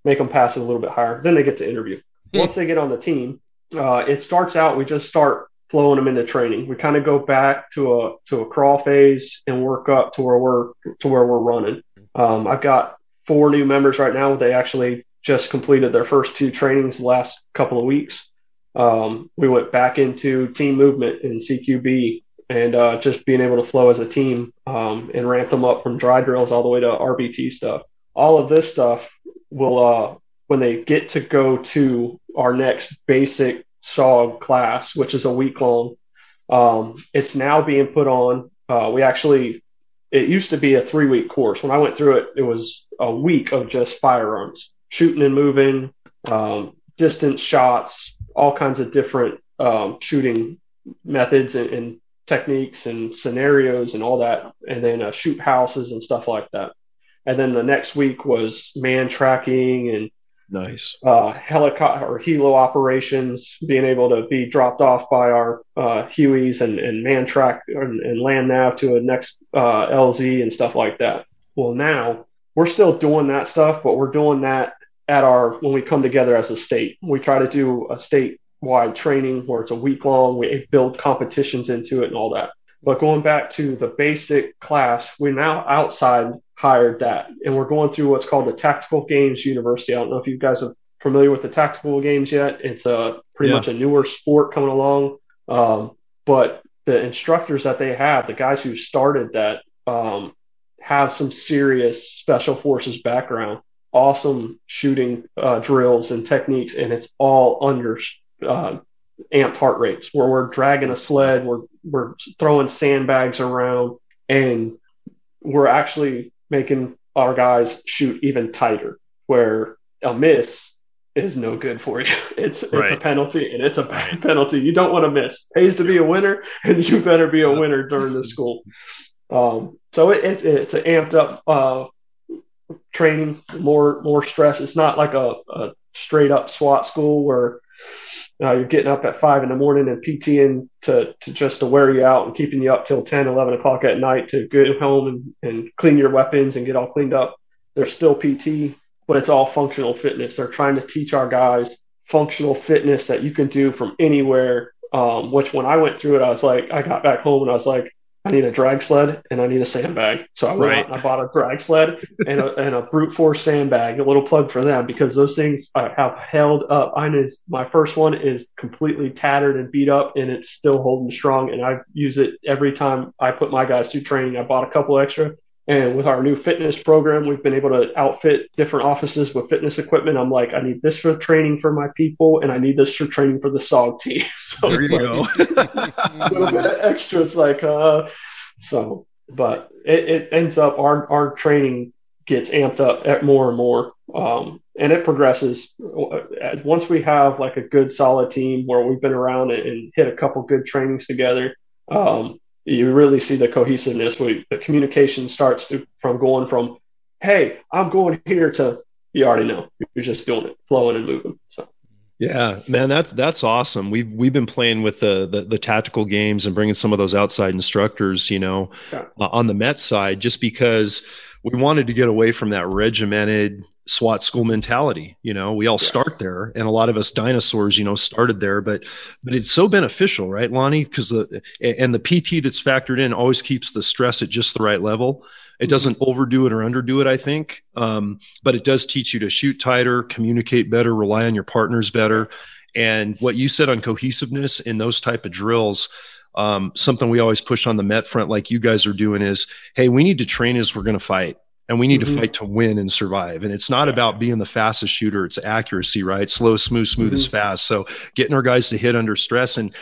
make them pass it a little bit higher. Then they get to interview. Once they get on the team, uh, it starts out, we just start flowing them into training. We kind of go back to a to a crawl phase and work up to where we're to where we're running. Um, I've got four new members right now. They actually just completed their first two trainings the last couple of weeks. Um, we went back into team movement and C Q B and uh, just being able to flow as a team um, and ramp them up from dry drills all the way to R B T stuff. All of this stuff will, uh, when they get to go to our next basic S O G class, which is a week long. Um, it's now being put on. Uh, we actually, it used to be a three-week course. When I went through it, it was a week of just firearms, shooting and moving, um, distance shots, all kinds of different um, shooting methods and, and techniques and scenarios and all that, and then uh, shoot houses and stuff like that. And then the next week was man tracking and nice uh, helicopter or helo operations, being able to be dropped off by our uh, Hueys and, and man track and, and land nav to a next uh, L Z and stuff like that. Well, now we're still doing that stuff, but we're doing that at our when we come together as a state. We try to do a statewide training where it's a week long. We build competitions into it and all that. But going back to the basic class, we're now outside. Hired that. And we're going through what's called the Tactical Games University. I don't know if you guys are familiar with the tactical games yet. It's a pretty yeah. much a newer sport coming along. Um, but the instructors that they have, the guys who started that, um, have some serious special forces background, awesome shooting uh, drills and techniques. And it's all under uh, amped heart rates where we're dragging a sled, we're, we're throwing sandbags around, and we're actually making our guys shoot even tighter, where a miss is no good for you. It's right. It's a penalty, and it's a bad right. penalty. You don't want to miss. Pays to be a winner, and you better be a winner during the school. Um, so it, it, it's an amped up uh, training, more more stress. It's not like a, a straight up SWAT school where uh, you're getting up at five in the morning and PTing to, to just to wear you out and keeping you up till ten, eleven o'clock at night to go home and, and clean your weapons and get all cleaned up. There's still P T, but it's all functional fitness. They're trying to teach our guys functional fitness that you can do from anywhere, um, which when I went through it, I was like, I got back home and I was like, I need a drag sled and I need a sandbag. So I went right. out and I bought a drag sled and a, and a Brute Force sandbag, a little plug for them, because those things have held up. I know my first one is completely tattered and beat up, and it's still holding strong. And I use it every time I put my guys through training. I bought a couple extra. And with our new fitness program, we've been able to outfit different offices with fitness equipment. I'm like, I need this for training for my people, and I need this for training for the S O G team. So there you like, go. A little bit of extra. It's like, uh, so, but it, it ends up our, our training gets amped up at more and more. Um, and it progresses. Once we have like a good solid team where we've been around and, and hit a couple good trainings together, um, you really see the cohesiveness. We, the communication starts to, from going from, hey, I'm going here to, you already know, you're just doing it, flowing and moving. So, yeah, man, that's that's awesome. We've we've been playing with the the, the tactical games and bringing some of those outside instructors, you know, yeah. uh, on the Met side, just because we wanted to get away from that regimented SWAT school mentality. You know, we all yeah. start there, and a lot of us dinosaurs, you know, started there, but, but it's so beneficial, right, Lonnie? Because the, and the P T that's factored in always keeps the stress at just the right level. It doesn't overdo it or underdo it, I think. Um, but it does teach you to shoot tighter, communicate better, rely on your partners better. And what you said on cohesiveness in those type of drills, um, something we always push on the Met front, like you guys are doing, is, hey, we need to train as we're going to fight. And we need mm-hmm. to fight to win and survive. And it's not about being the fastest shooter. It's accuracy, right? Slow, smooth, smooth mm-hmm. is fast. So getting our guys to hit under stress. And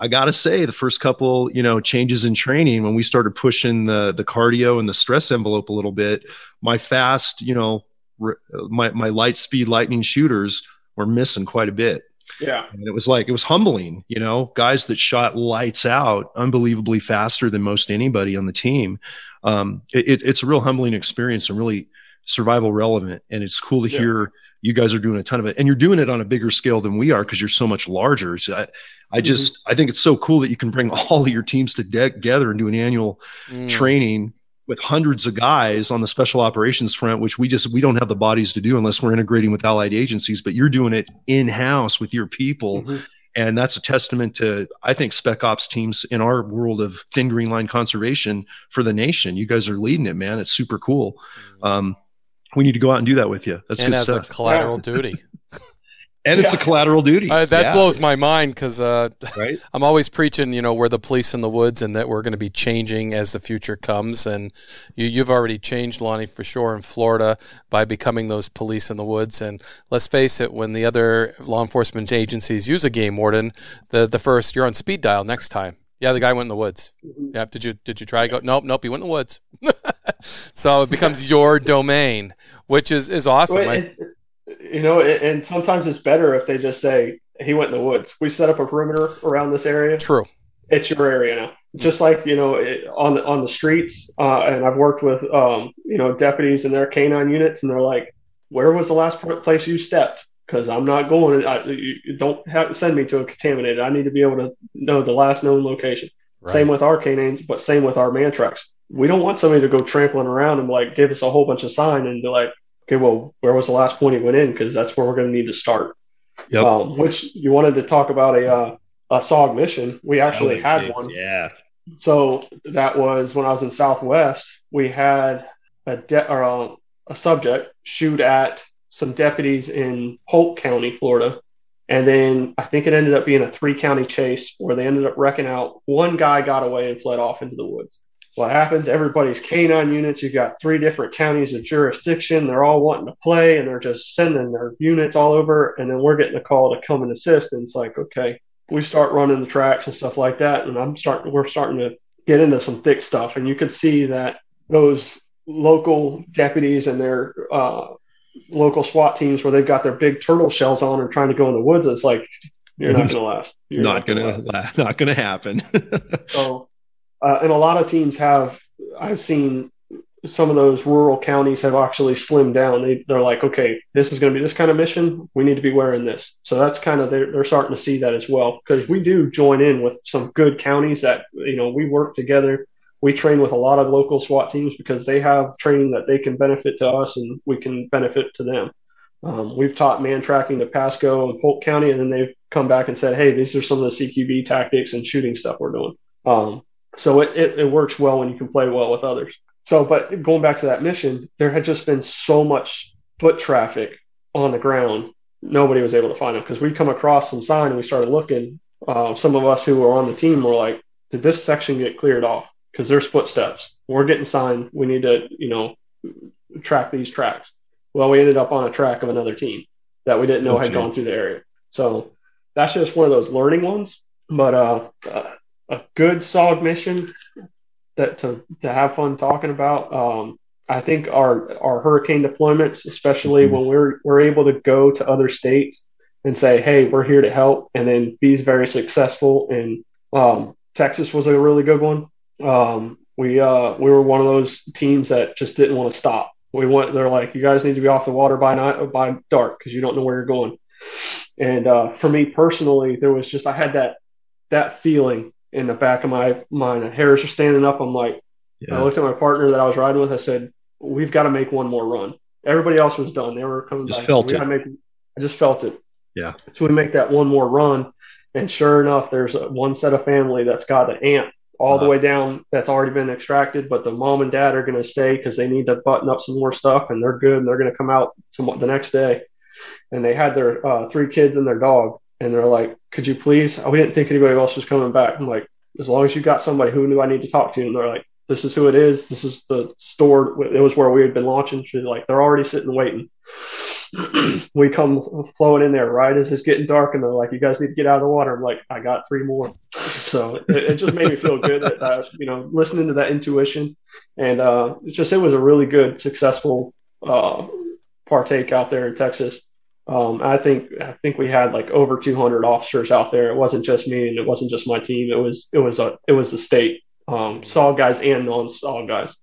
I got to say, the first couple, you know, changes in training, when we started pushing the the cardio and the stress envelope a little bit, my fast, you know, re- my, my light speed lightning shooters were missing quite a bit. Yeah. And it was like, it was humbling, you know, guys that shot lights out unbelievably faster than most anybody on the team. Um, it, it's a real humbling experience and really survival relevant. And it's cool to yeah. hear you guys are doing a ton of it, and you're doing it on a bigger scale than we are, 'cause you're so much larger. So I, I just, mm-hmm. I think it's so cool that you can bring all of your teams together and do an annual mm. training with hundreds of guys on the special operations front, which we just, we don't have the bodies to do unless we're integrating with allied agencies, but you're doing it in-house with your people. Mm-hmm. And that's a testament to, I think, Spec Ops teams in our world of thin green line conservation for the nation. You guys are leading it, man. It's super cool. Um, we need to go out and do that with you. That's and good stuff. And as a collateral duty. And yeah. it's a collateral duty. Uh, that yeah. blows my mind, because uh, right? I'm always preaching, you know, we're the police in the woods, and that we're going to be changing as the future comes. And you, you've already changed, Lonnie, for sure, in Florida by becoming those police in the woods. And let's face it, when the other law enforcement agencies use a game warden, the, the first, you're on speed dial next time. Yeah, the guy went in the woods. Mm-hmm. Yeah, did you did you try to go? Nope, nope, he went in the woods. So it becomes your domain, which is, is awesome. Well, it, you know, it, and sometimes it's better if they just say, he went in the woods. We set up a perimeter around this area. True. It's your area now. Just like, you know, it, on, the, on the streets, uh, and I've worked with, um, you know, deputies in their canine units, and they're like, where was the last place you stepped? Because I'm not going. I, you don't have to send me to a contaminated. I need to be able to know the last known location. Right. Same with our canines, but same with our man tracks. We don't want somebody to go trampling around and like give us a whole bunch of sign and be like, okay, well, where was the last point he went in? Because that's where we're going to need to start. Yep. Um, which you wanted to talk about a uh, a S O G mission. We actually had big, one. Yeah. So that was when I was in Southwest. We had a de- or, uh, a subject shoot at some deputies in Polk County, Florida. And then I think it ended up being a three county chase where they ended up wrecking out. One guy got away and fled off into the woods. What happens? Everybody's canine units. You've got three different counties of jurisdiction. They're all wanting to play and they're just sending their units all over. And then we're getting a call to come and assist. And it's like, okay, we start running the tracks and stuff like that. And I'm starting, we're starting to get into some thick stuff. And you could see that those local deputies and their, uh, local SWAT teams where they've got their big turtle shells on and trying to go in the woods. It's like, you're not going to last. You're not, not going to last. Not going to happen. So, uh, and a lot of teams have, I've seen some of those rural counties have actually slimmed down. They, they're like, okay, this is going to be this kind of mission. We need to be wearing this. So that's kind of, they're, they're starting to see that as well. Cause we do join in with some good counties that, you know, we work together. We train with a lot of local SWAT teams because they have training that they can benefit to us and we can benefit to them. Um, we've taught man tracking to Pasco and Polk County, and then they've come back and said, hey, these are some of the C Q B tactics and shooting stuff we're doing. Um, so it, it, it works well when you can play well with others. So, but going back to that mission, there had just been so much foot traffic on the ground. Nobody was able to find them because we come across some sign and we started looking. Uh, some of us who were on the team were like, did this section get cleared off? Because there's footsteps. We're getting signed. We need to, you know, track these tracks. Well, we ended up on a track of another team that we didn't know okay. had gone through the area. So that's just one of those learning ones. But uh, uh, a good S O G mission that to, to have fun talking about. Um, I think our our hurricane deployments, especially mm-hmm. when we're we're able to go to other states and say, hey, we're here to help, and then be very successful. And um, Texas was a really good one. Um, we, uh, we were one of those teams that just didn't want to stop. We went, they're like, you guys need to be off the water by night, by dark. Cause you don't know where you're going. And, uh, for me personally, there was just, I had that, that feeling in the back of my mind. The hairs are standing up. I'm like, yeah. I looked at my partner that I was riding with. I said, we've got to make one more run. Everybody else was done. They were coming just back. Felt it. Make, I just felt it. Yeah. So we make that one more run. And sure enough, there's a, one set of family that's got an aunt all the way down that's already been extracted, but the mom and dad are going to stay because they need to button up some more stuff, and they're good, and they're going to come out some, the next day. And they had their uh, three kids and their dog, and they're like, could you please? We didn't think anybody else was coming back. I'm like, as long as you got somebody, who do I need to talk to? And they're like, this is who it is. This is the store. It was where we had been launching. She's like, they're already sitting waiting. We come flowing in there right as it's getting dark, and they're like, you guys need to get out of the water. I'm like, I got three more. So it, it just made me feel good that I was, you know, listening to that intuition. And uh, it's just, it was a really good, successful uh, partake out there in Texas. Um, I think, I think we had like over two hundred officers out there. It wasn't just me, and it wasn't just my team. It was, it was a, it was the state, um, S O G guys and non-S O G guys.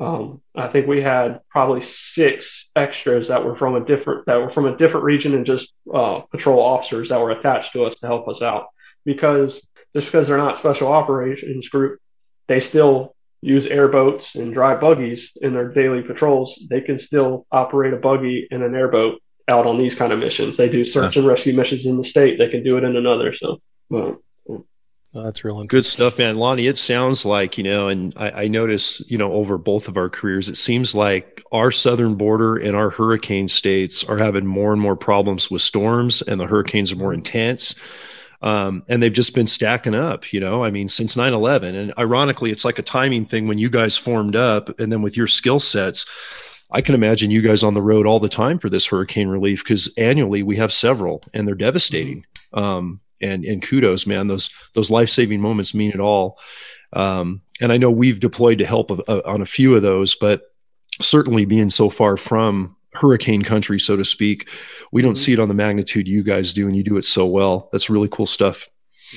Um, I think we had probably six extras that were from a different, that were from a different region, and just uh, patrol officers that were attached to us to help us out, because just because they're not special operations group, they still use airboats and dry buggies in their daily patrols. They can still operate a buggy and an airboat out on these kind of missions. They do search and rescue missions in the state. They can do it in another. So, well, oh, that's real good stuff, man. Lonnie, it sounds like, you know, and I, I notice, you know, over both of our careers, it seems like our southern border and our hurricane states are having more and more problems with storms, and the hurricanes are more intense. Um, and they've just been stacking up, you know, I mean, since nine eleven. And ironically, it's like a timing thing when you guys formed up, and then with your skill sets, I can imagine you guys on the road all the time for this hurricane relief, because annually we have several and they're devastating. Um, and and kudos, man. Those those life-saving moments mean it all. Um, and I know we've deployed to help a, a, on a few of those, but certainly being so far from hurricane country, so to speak, we don't mm-hmm. see it on the magnitude you guys do, and you do it so well. That's really cool stuff.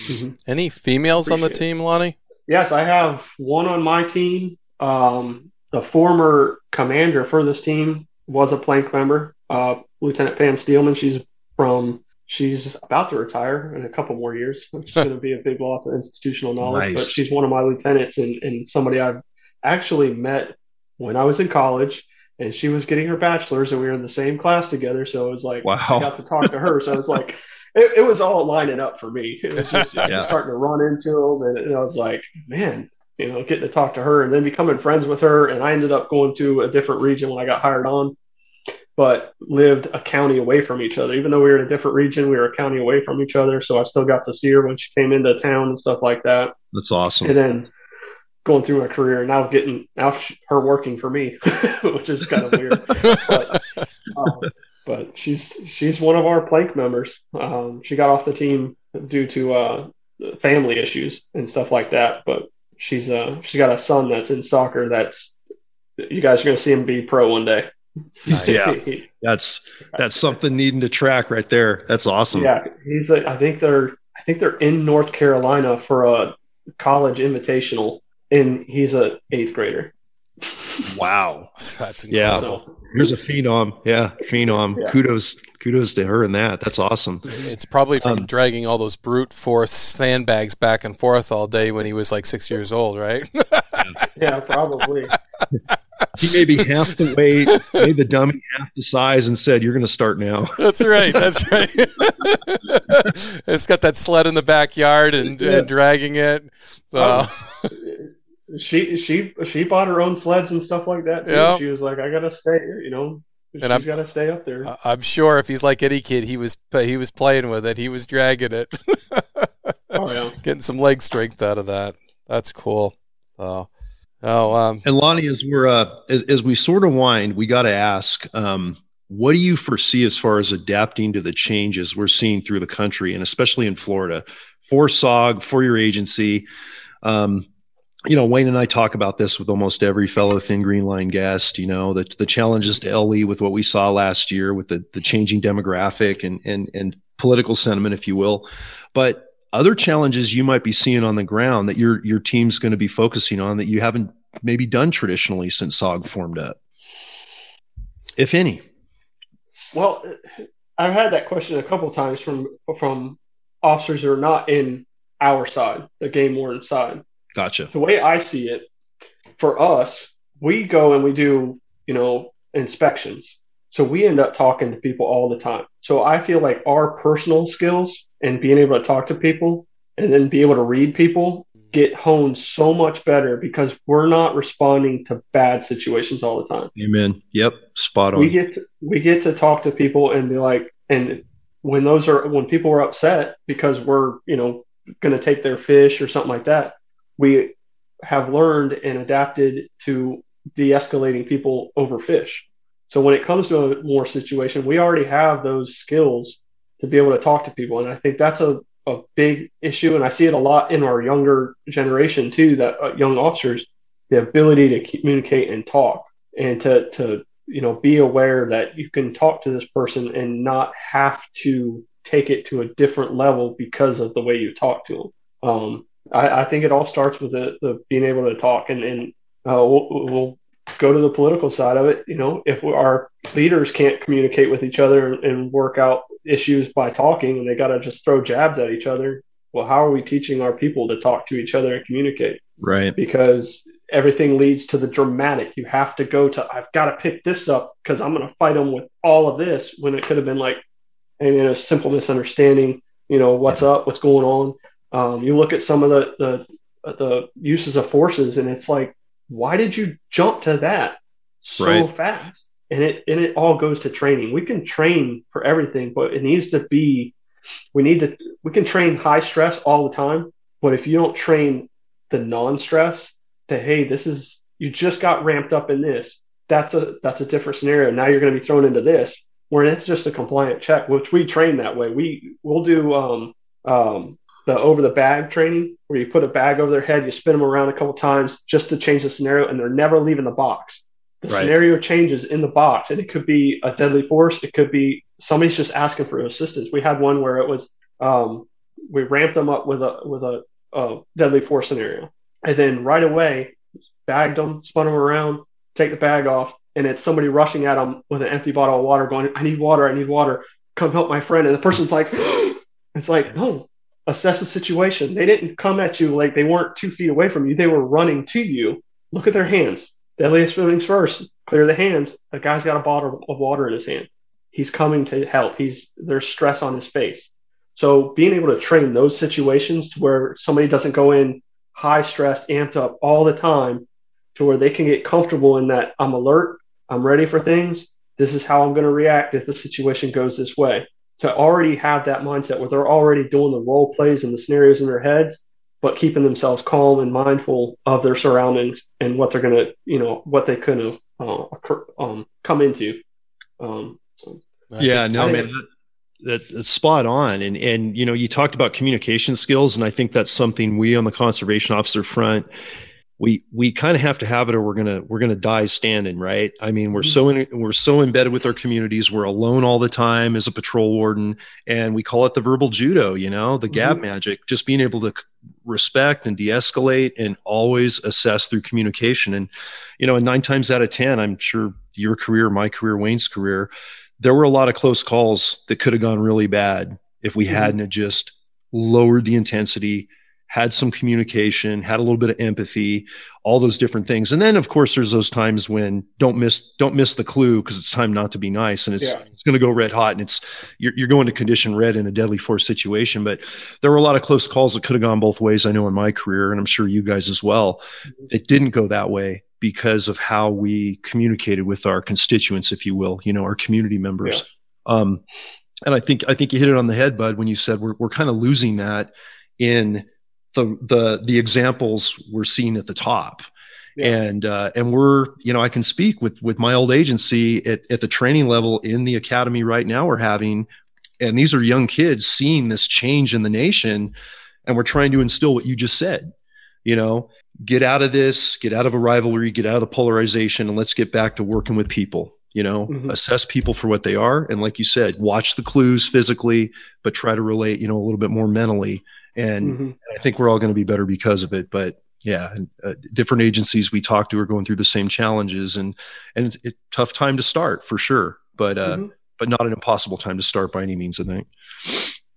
Mm-hmm. Any females Appreciate on the team, Lonnie? Yes, I have one on my team. Um, the former commander for this team was a Plank member, uh, Lieutenant Pam Steelman. She's from She's about to retire in a couple more years, which is going to be a big loss of institutional knowledge. Nice. But she's one of my lieutenants and, and somebody I've actually met when I was in college, and she was getting her bachelor's, and we were in the same class together. So it was like, wow. I got to talk to her. So I was like, it, it was all lining up for me. It was just, yeah. just starting to run into them. And, and I was like, man, you know, getting to talk to her and then becoming friends with her. And I ended up going to a different region when I got hired on, but lived a county away from each other. Even though we were in a different region, we were a county away from each other. So I still got to see her when she came into town and stuff like that. That's awesome. And then going through my career, now getting now she, her working for me, which is kind of weird. but, um, but she's she's one of our Plank members. Um, she got off the team due to uh, family issues and stuff like that. But she's uh, she's got a son that's in soccer. That's you guys are going to see him be pro one day. Nice. Yeah, that's that's something needing to track right there. That's awesome. Yeah, he's. A, I think they're. I think they're in North Carolina for a college invitational, and he's a eighth grader. Wow, that's incredible. Yeah. So, here's a phenom. Yeah, phenom. Yeah. Kudos, kudos to her and that. That's awesome. It's probably from um, dragging all those brute force sandbags back and forth all day when he was like six years old, right? Yeah, probably. He may be half the weight, made the dummy half the size, and said, "You're going to start now." That's right. That's right. It's got that sled in the backyard and, yeah. and dragging it. So. Um, she she she bought her own sleds and stuff like that. Yeah. She was like, "I got to stay," you know. And I've got to stay up there. I'm sure if he's like any kid, he was he was playing with it. He was dragging it. Oh yeah, getting some leg strength out of that. That's cool. Oh. Oh, um, and Lonnie, as we're uh, as as we sort of wind, we got to ask, um, what do you foresee as far as adapting to the changes we're seeing through the country, and especially in Florida, for S O G, for your agency? Um, you know, Wayne and I talk about this with almost every fellow Thin Green Line guest. You know, the the challenges to L E with what we saw last year with the the changing demographic and and and political sentiment, if you will, but other challenges you might be seeing on the ground that your your team's going to be focusing on that you haven't maybe done traditionally since S O G formed up, if any. Well, I've had that question a couple of times from from officers who are not in our side, the game warden side. Gotcha. The way I see it, for us, we go and we do, you know, inspections. So we end up talking to people all the time. So I feel like our personal skills and being able to talk to people and then be able to read people get honed so much better because we're not responding to bad situations all the time. Amen. Yep. Spot on. We get to, we get to talk to people and be like, and when those are, when people are upset because we're, you know, going to take their fish or something like that, we have learned and adapted to de-escalating people over fish. So when it comes to a war situation, we already have those skills to be able to talk to people. And I think that's a, a big issue. And I see it a lot in our younger generation too, that uh, young officers, the ability to communicate and talk and to, to, you know, be aware that you can talk to this person and not have to take it to a different level because of the way you talk to them. Um, I, I think it all starts with the, the being able to talk and, and uh, we'll, we'll go to the political side of it. You know, if we, our leaders can't communicate with each other and, and work out issues by talking and they got to just throw jabs at each other, well, how are we teaching our people to talk to each other and communicate? Right. Because everything leads to the dramatic. You have to go to, I've got to pick this up because I'm going to fight them with all of this when it could have been like, and in a simple misunderstanding, you know, what's up, what's going on. Um, you look at some of the, the, the uses of forces and it's like, why did you jump to that so right. fast? And it and it all goes to training. We can train for everything, but it needs to be, we need to, we can train high stress all the time, but if you don't train the non-stress to, hey, this is, you just got ramped up in this, that's a, that's a different scenario. Now you're going to be thrown into this where it's just a compliant check, which we train that way. We, we'll do um, um, the over the bag training, where you put a bag over their head, you spin them around a couple times just to change the scenario, and they're never leaving the box. The right. scenario changes in the box, and it could be a deadly force. It could be somebody's just asking for assistance. We had one where it was um, we ramped them up with a with a, a deadly force scenario, and then right away bagged them, spun them around, take the bag off, and it's somebody rushing at them with an empty bottle of water going, I need water, I need water, come help my friend. And the person's like, it's like, no, assess the situation. They didn't come at you like they weren't two feet away from you. They were running to you. Look at their hands. Deadliest feelings first, clear the hands. The guy's got a bottle of water in his hand. He's coming to help. He's There's stress on his face. So being able to train those situations to where somebody doesn't go in high stress, amped up all the time, to where they can get comfortable in that I'm alert, I'm ready for things, this is how I'm going to react if the situation goes this way. To already have that mindset where they're already doing the role plays and the scenarios in their heads, but keeping themselves calm and mindful of their surroundings and what they're going to, you know, what they could have uh, um, come into. Um, so yeah, think, no, man, that, that's spot on. And, and, you know, you talked about communication skills, and I think that's something we on the conservation officer front, we we kind of have to have it, or we're gonna we're gonna die standing, right? I mean, we're so in, we're so embedded with our communities. We're alone all the time as a patrol warden, and we call it the verbal judo. You know, the gap mm-hmm. magic. Just being able to respect and de-escalate, and always assess through communication. And you know, and nine times out of ten, I'm sure your career, my career, Wayne's career, there were a lot of close calls that could have gone really bad if we mm-hmm. hadn't just lowered the intensity, had some communication, had a little bit of empathy, all those different things. And then of course there's those times when don't miss, don't miss the clue, because it's time not to be nice, and it's, yeah. it's going to go red hot, and it's, you're, you're going to condition red in a deadly force situation. But there were a lot of close calls that could have gone both ways. I know in my career, and I'm sure you guys as well, it didn't go that way because of how we communicated with our constituents, if you will, you know, our community members. Yeah. Um, and I think, I think you hit it on the head, Bud, when you said we're, we're kind of losing that in the, the, the examples we're seeing at the top. Yeah. And, uh, and we're, you know, I can speak with, with my old agency at, at the training level in the academy right now we're having, and these are young kids seeing this change in the nation. And we're trying to instill what you just said, you know, get out of this, get out of a rivalry, get out of the polarization, and let's get back to working with people, you know, mm-hmm. assess people for what they are. And like you said, watch the clues physically, but try to relate, you know, a little bit more mentally. And mm-hmm. I think we're all going to be better because of it. But yeah, and, uh, different agencies we talk to are going through the same challenges, and and it's a tough time to start for sure. But uh, mm-hmm. but not an impossible time to start by any means, I think.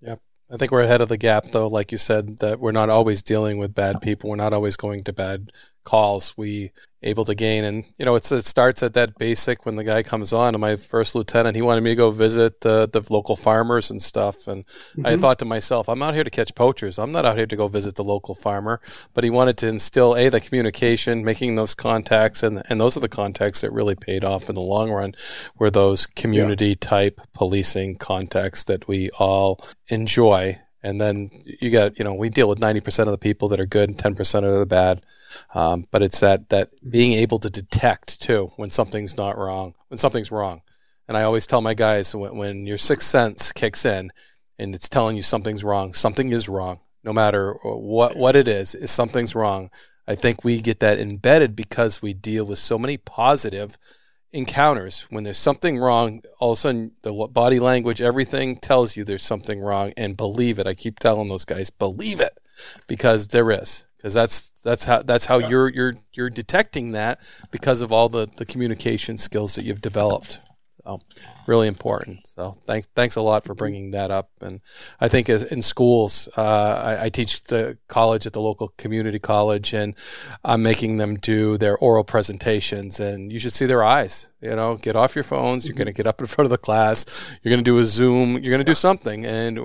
Yeah, I think we're ahead of the gap, though. Like you said, that we're not always dealing with bad people. We're not always going to bad calls. We able to gain, and you know, it's it starts at that basic when the guy comes on. And my first lieutenant, he wanted me to go visit uh, the local farmers and stuff, and mm-hmm. I thought to myself, I'm out here to catch poachers, I'm not out here to go visit the local farmer. But he wanted to instill a the communication, making those contacts, and and those are the contacts that really paid off in the long run, were those community yeah. type policing contacts that we all enjoy. And then you got, you know, we deal with ninety percent of the people that are good and ten percent are the bad. Um, but it's that, that being able to detect too, when something's not wrong, when something's wrong. And I always tell my guys, when, when your sixth sense kicks in and it's telling you something's wrong, something is wrong, no matter what, what it is, is something's wrong. I think we get that embedded because we deal with so many positive encounters. When there's something wrong, all of a sudden the body language, everything tells you there's something wrong, and believe it. I keep telling those guys, believe it, because there is, because that's that's how that's how yeah. you're you're you're detecting that, because of all the the communication skills that you've developed. So really important. So thanks thanks a lot for bringing that up. And I think as, in schools, uh, I, I teach the college at the local community college, and I'm making them do their oral presentations, and you should see their eyes. You know, get off your phones. You're going to get up in front of the class. You're going to do a Zoom. You're going to do something. And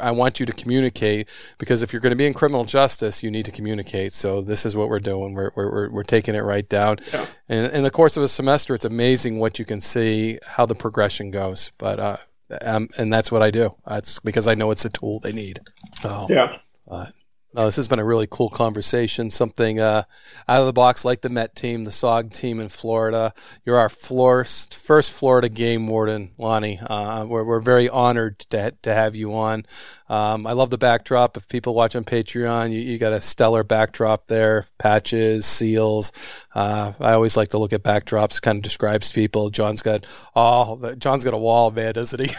I want you to communicate, because if you're going to be in criminal justice, you need to communicate. So this is what we're doing. We're we're we're taking it right down. Yeah. And in the course of a semester, it's amazing what you can see, how the progression goes. But uh, um, and that's what I do. That's because I know it's a tool they need. So, yeah. Uh, No, this has been a really cool conversation, something uh, out of the box, like the Met team, the S O G team in Florida. You're our first Florida game warden, Lonnie. Uh, we're, we're very honored to, to have you on. Um, I love the backdrop. If people watch on Patreon, you, you got a stellar backdrop there, patches, seals. Uh, I always like to look at backdrops, kind of describes people. John's got, oh, John's got a wall, man, doesn't he?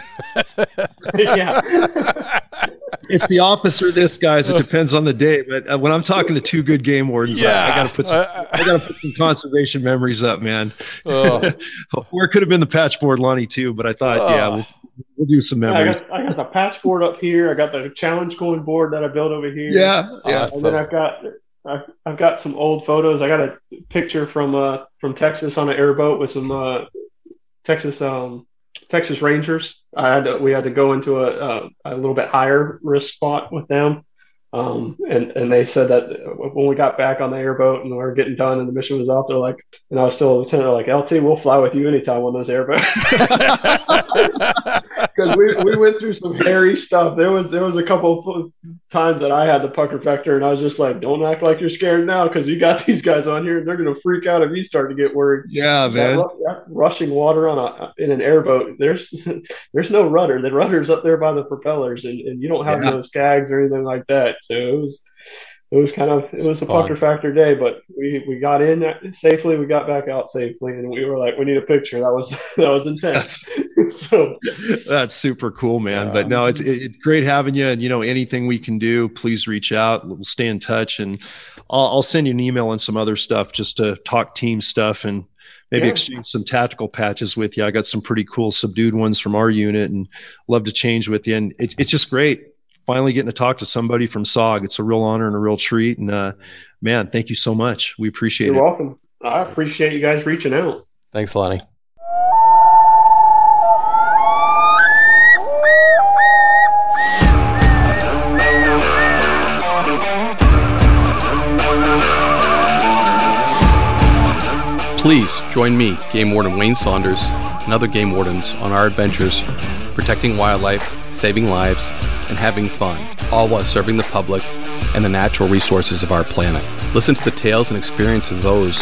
Yeah. It's the officer, this, guys. It depends on the day, but when I'm talking to two good game wardens, yeah. I, I got to put some, I got to put some conservation memories up, man. Oh. Or it could have been the patchboard, Lonnie, too. But I thought, oh. yeah, we'll, we'll do some memories. Yeah, I, got, I got the patchboard up here. I got the challenge coin board that I built over here. Yeah, yeah. Awesome. And then I've got I, I've got some old photos. I got a picture from uh from Texas on an airboat with some uh Texas um. Texas Rangers. I had to, we had to go into a, a a little bit higher risk spot with them, um, and and they said that when we got back on the airboat and we were getting done and the mission was off, they're like, and I was still a lieutenant, like, L T, we'll fly with you anytime on those airboats. Because we, we went through some hairy stuff. There was there was a couple of times that I had the pucker factor, and I was just like, don't act like you're scared now, because you got these guys on here, and they're going to freak out if you start to get worried. Yeah, man. That, that rushing water on a, in an airboat, there's there's no rudder. The rudder's up there by the propellers, and, and you don't have yeah. those gags or anything like that. So it was it was kind of it was a pucker factor day, but we, we got in safely, we got back out safely, and we were like, we need a picture. That was that was intense. So that's super cool, man. Yeah. But no, it's it, great having you. And, you know, anything we can do, please reach out. We'll stay in touch, and I'll, I'll send you an email and some other stuff just to talk team stuff and maybe yeah. exchange some tactical patches with you. I got some pretty cool subdued ones from our unit and love to change with you. And it, it's just great. Finally getting to talk to somebody from S O G. It's a real honor and a real treat. And uh, man, thank you so much. We appreciate You're it. You're welcome. I appreciate you guys reaching out. Thanks, Lonnie. Please join me, Game Warden Wayne Saunders, and other Game Wardens on our adventures protecting wildlife, saving lives, and having fun, all while serving the public and the natural resources of our planet. Listen to the tales and experiences of those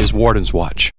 is Warden's Watch.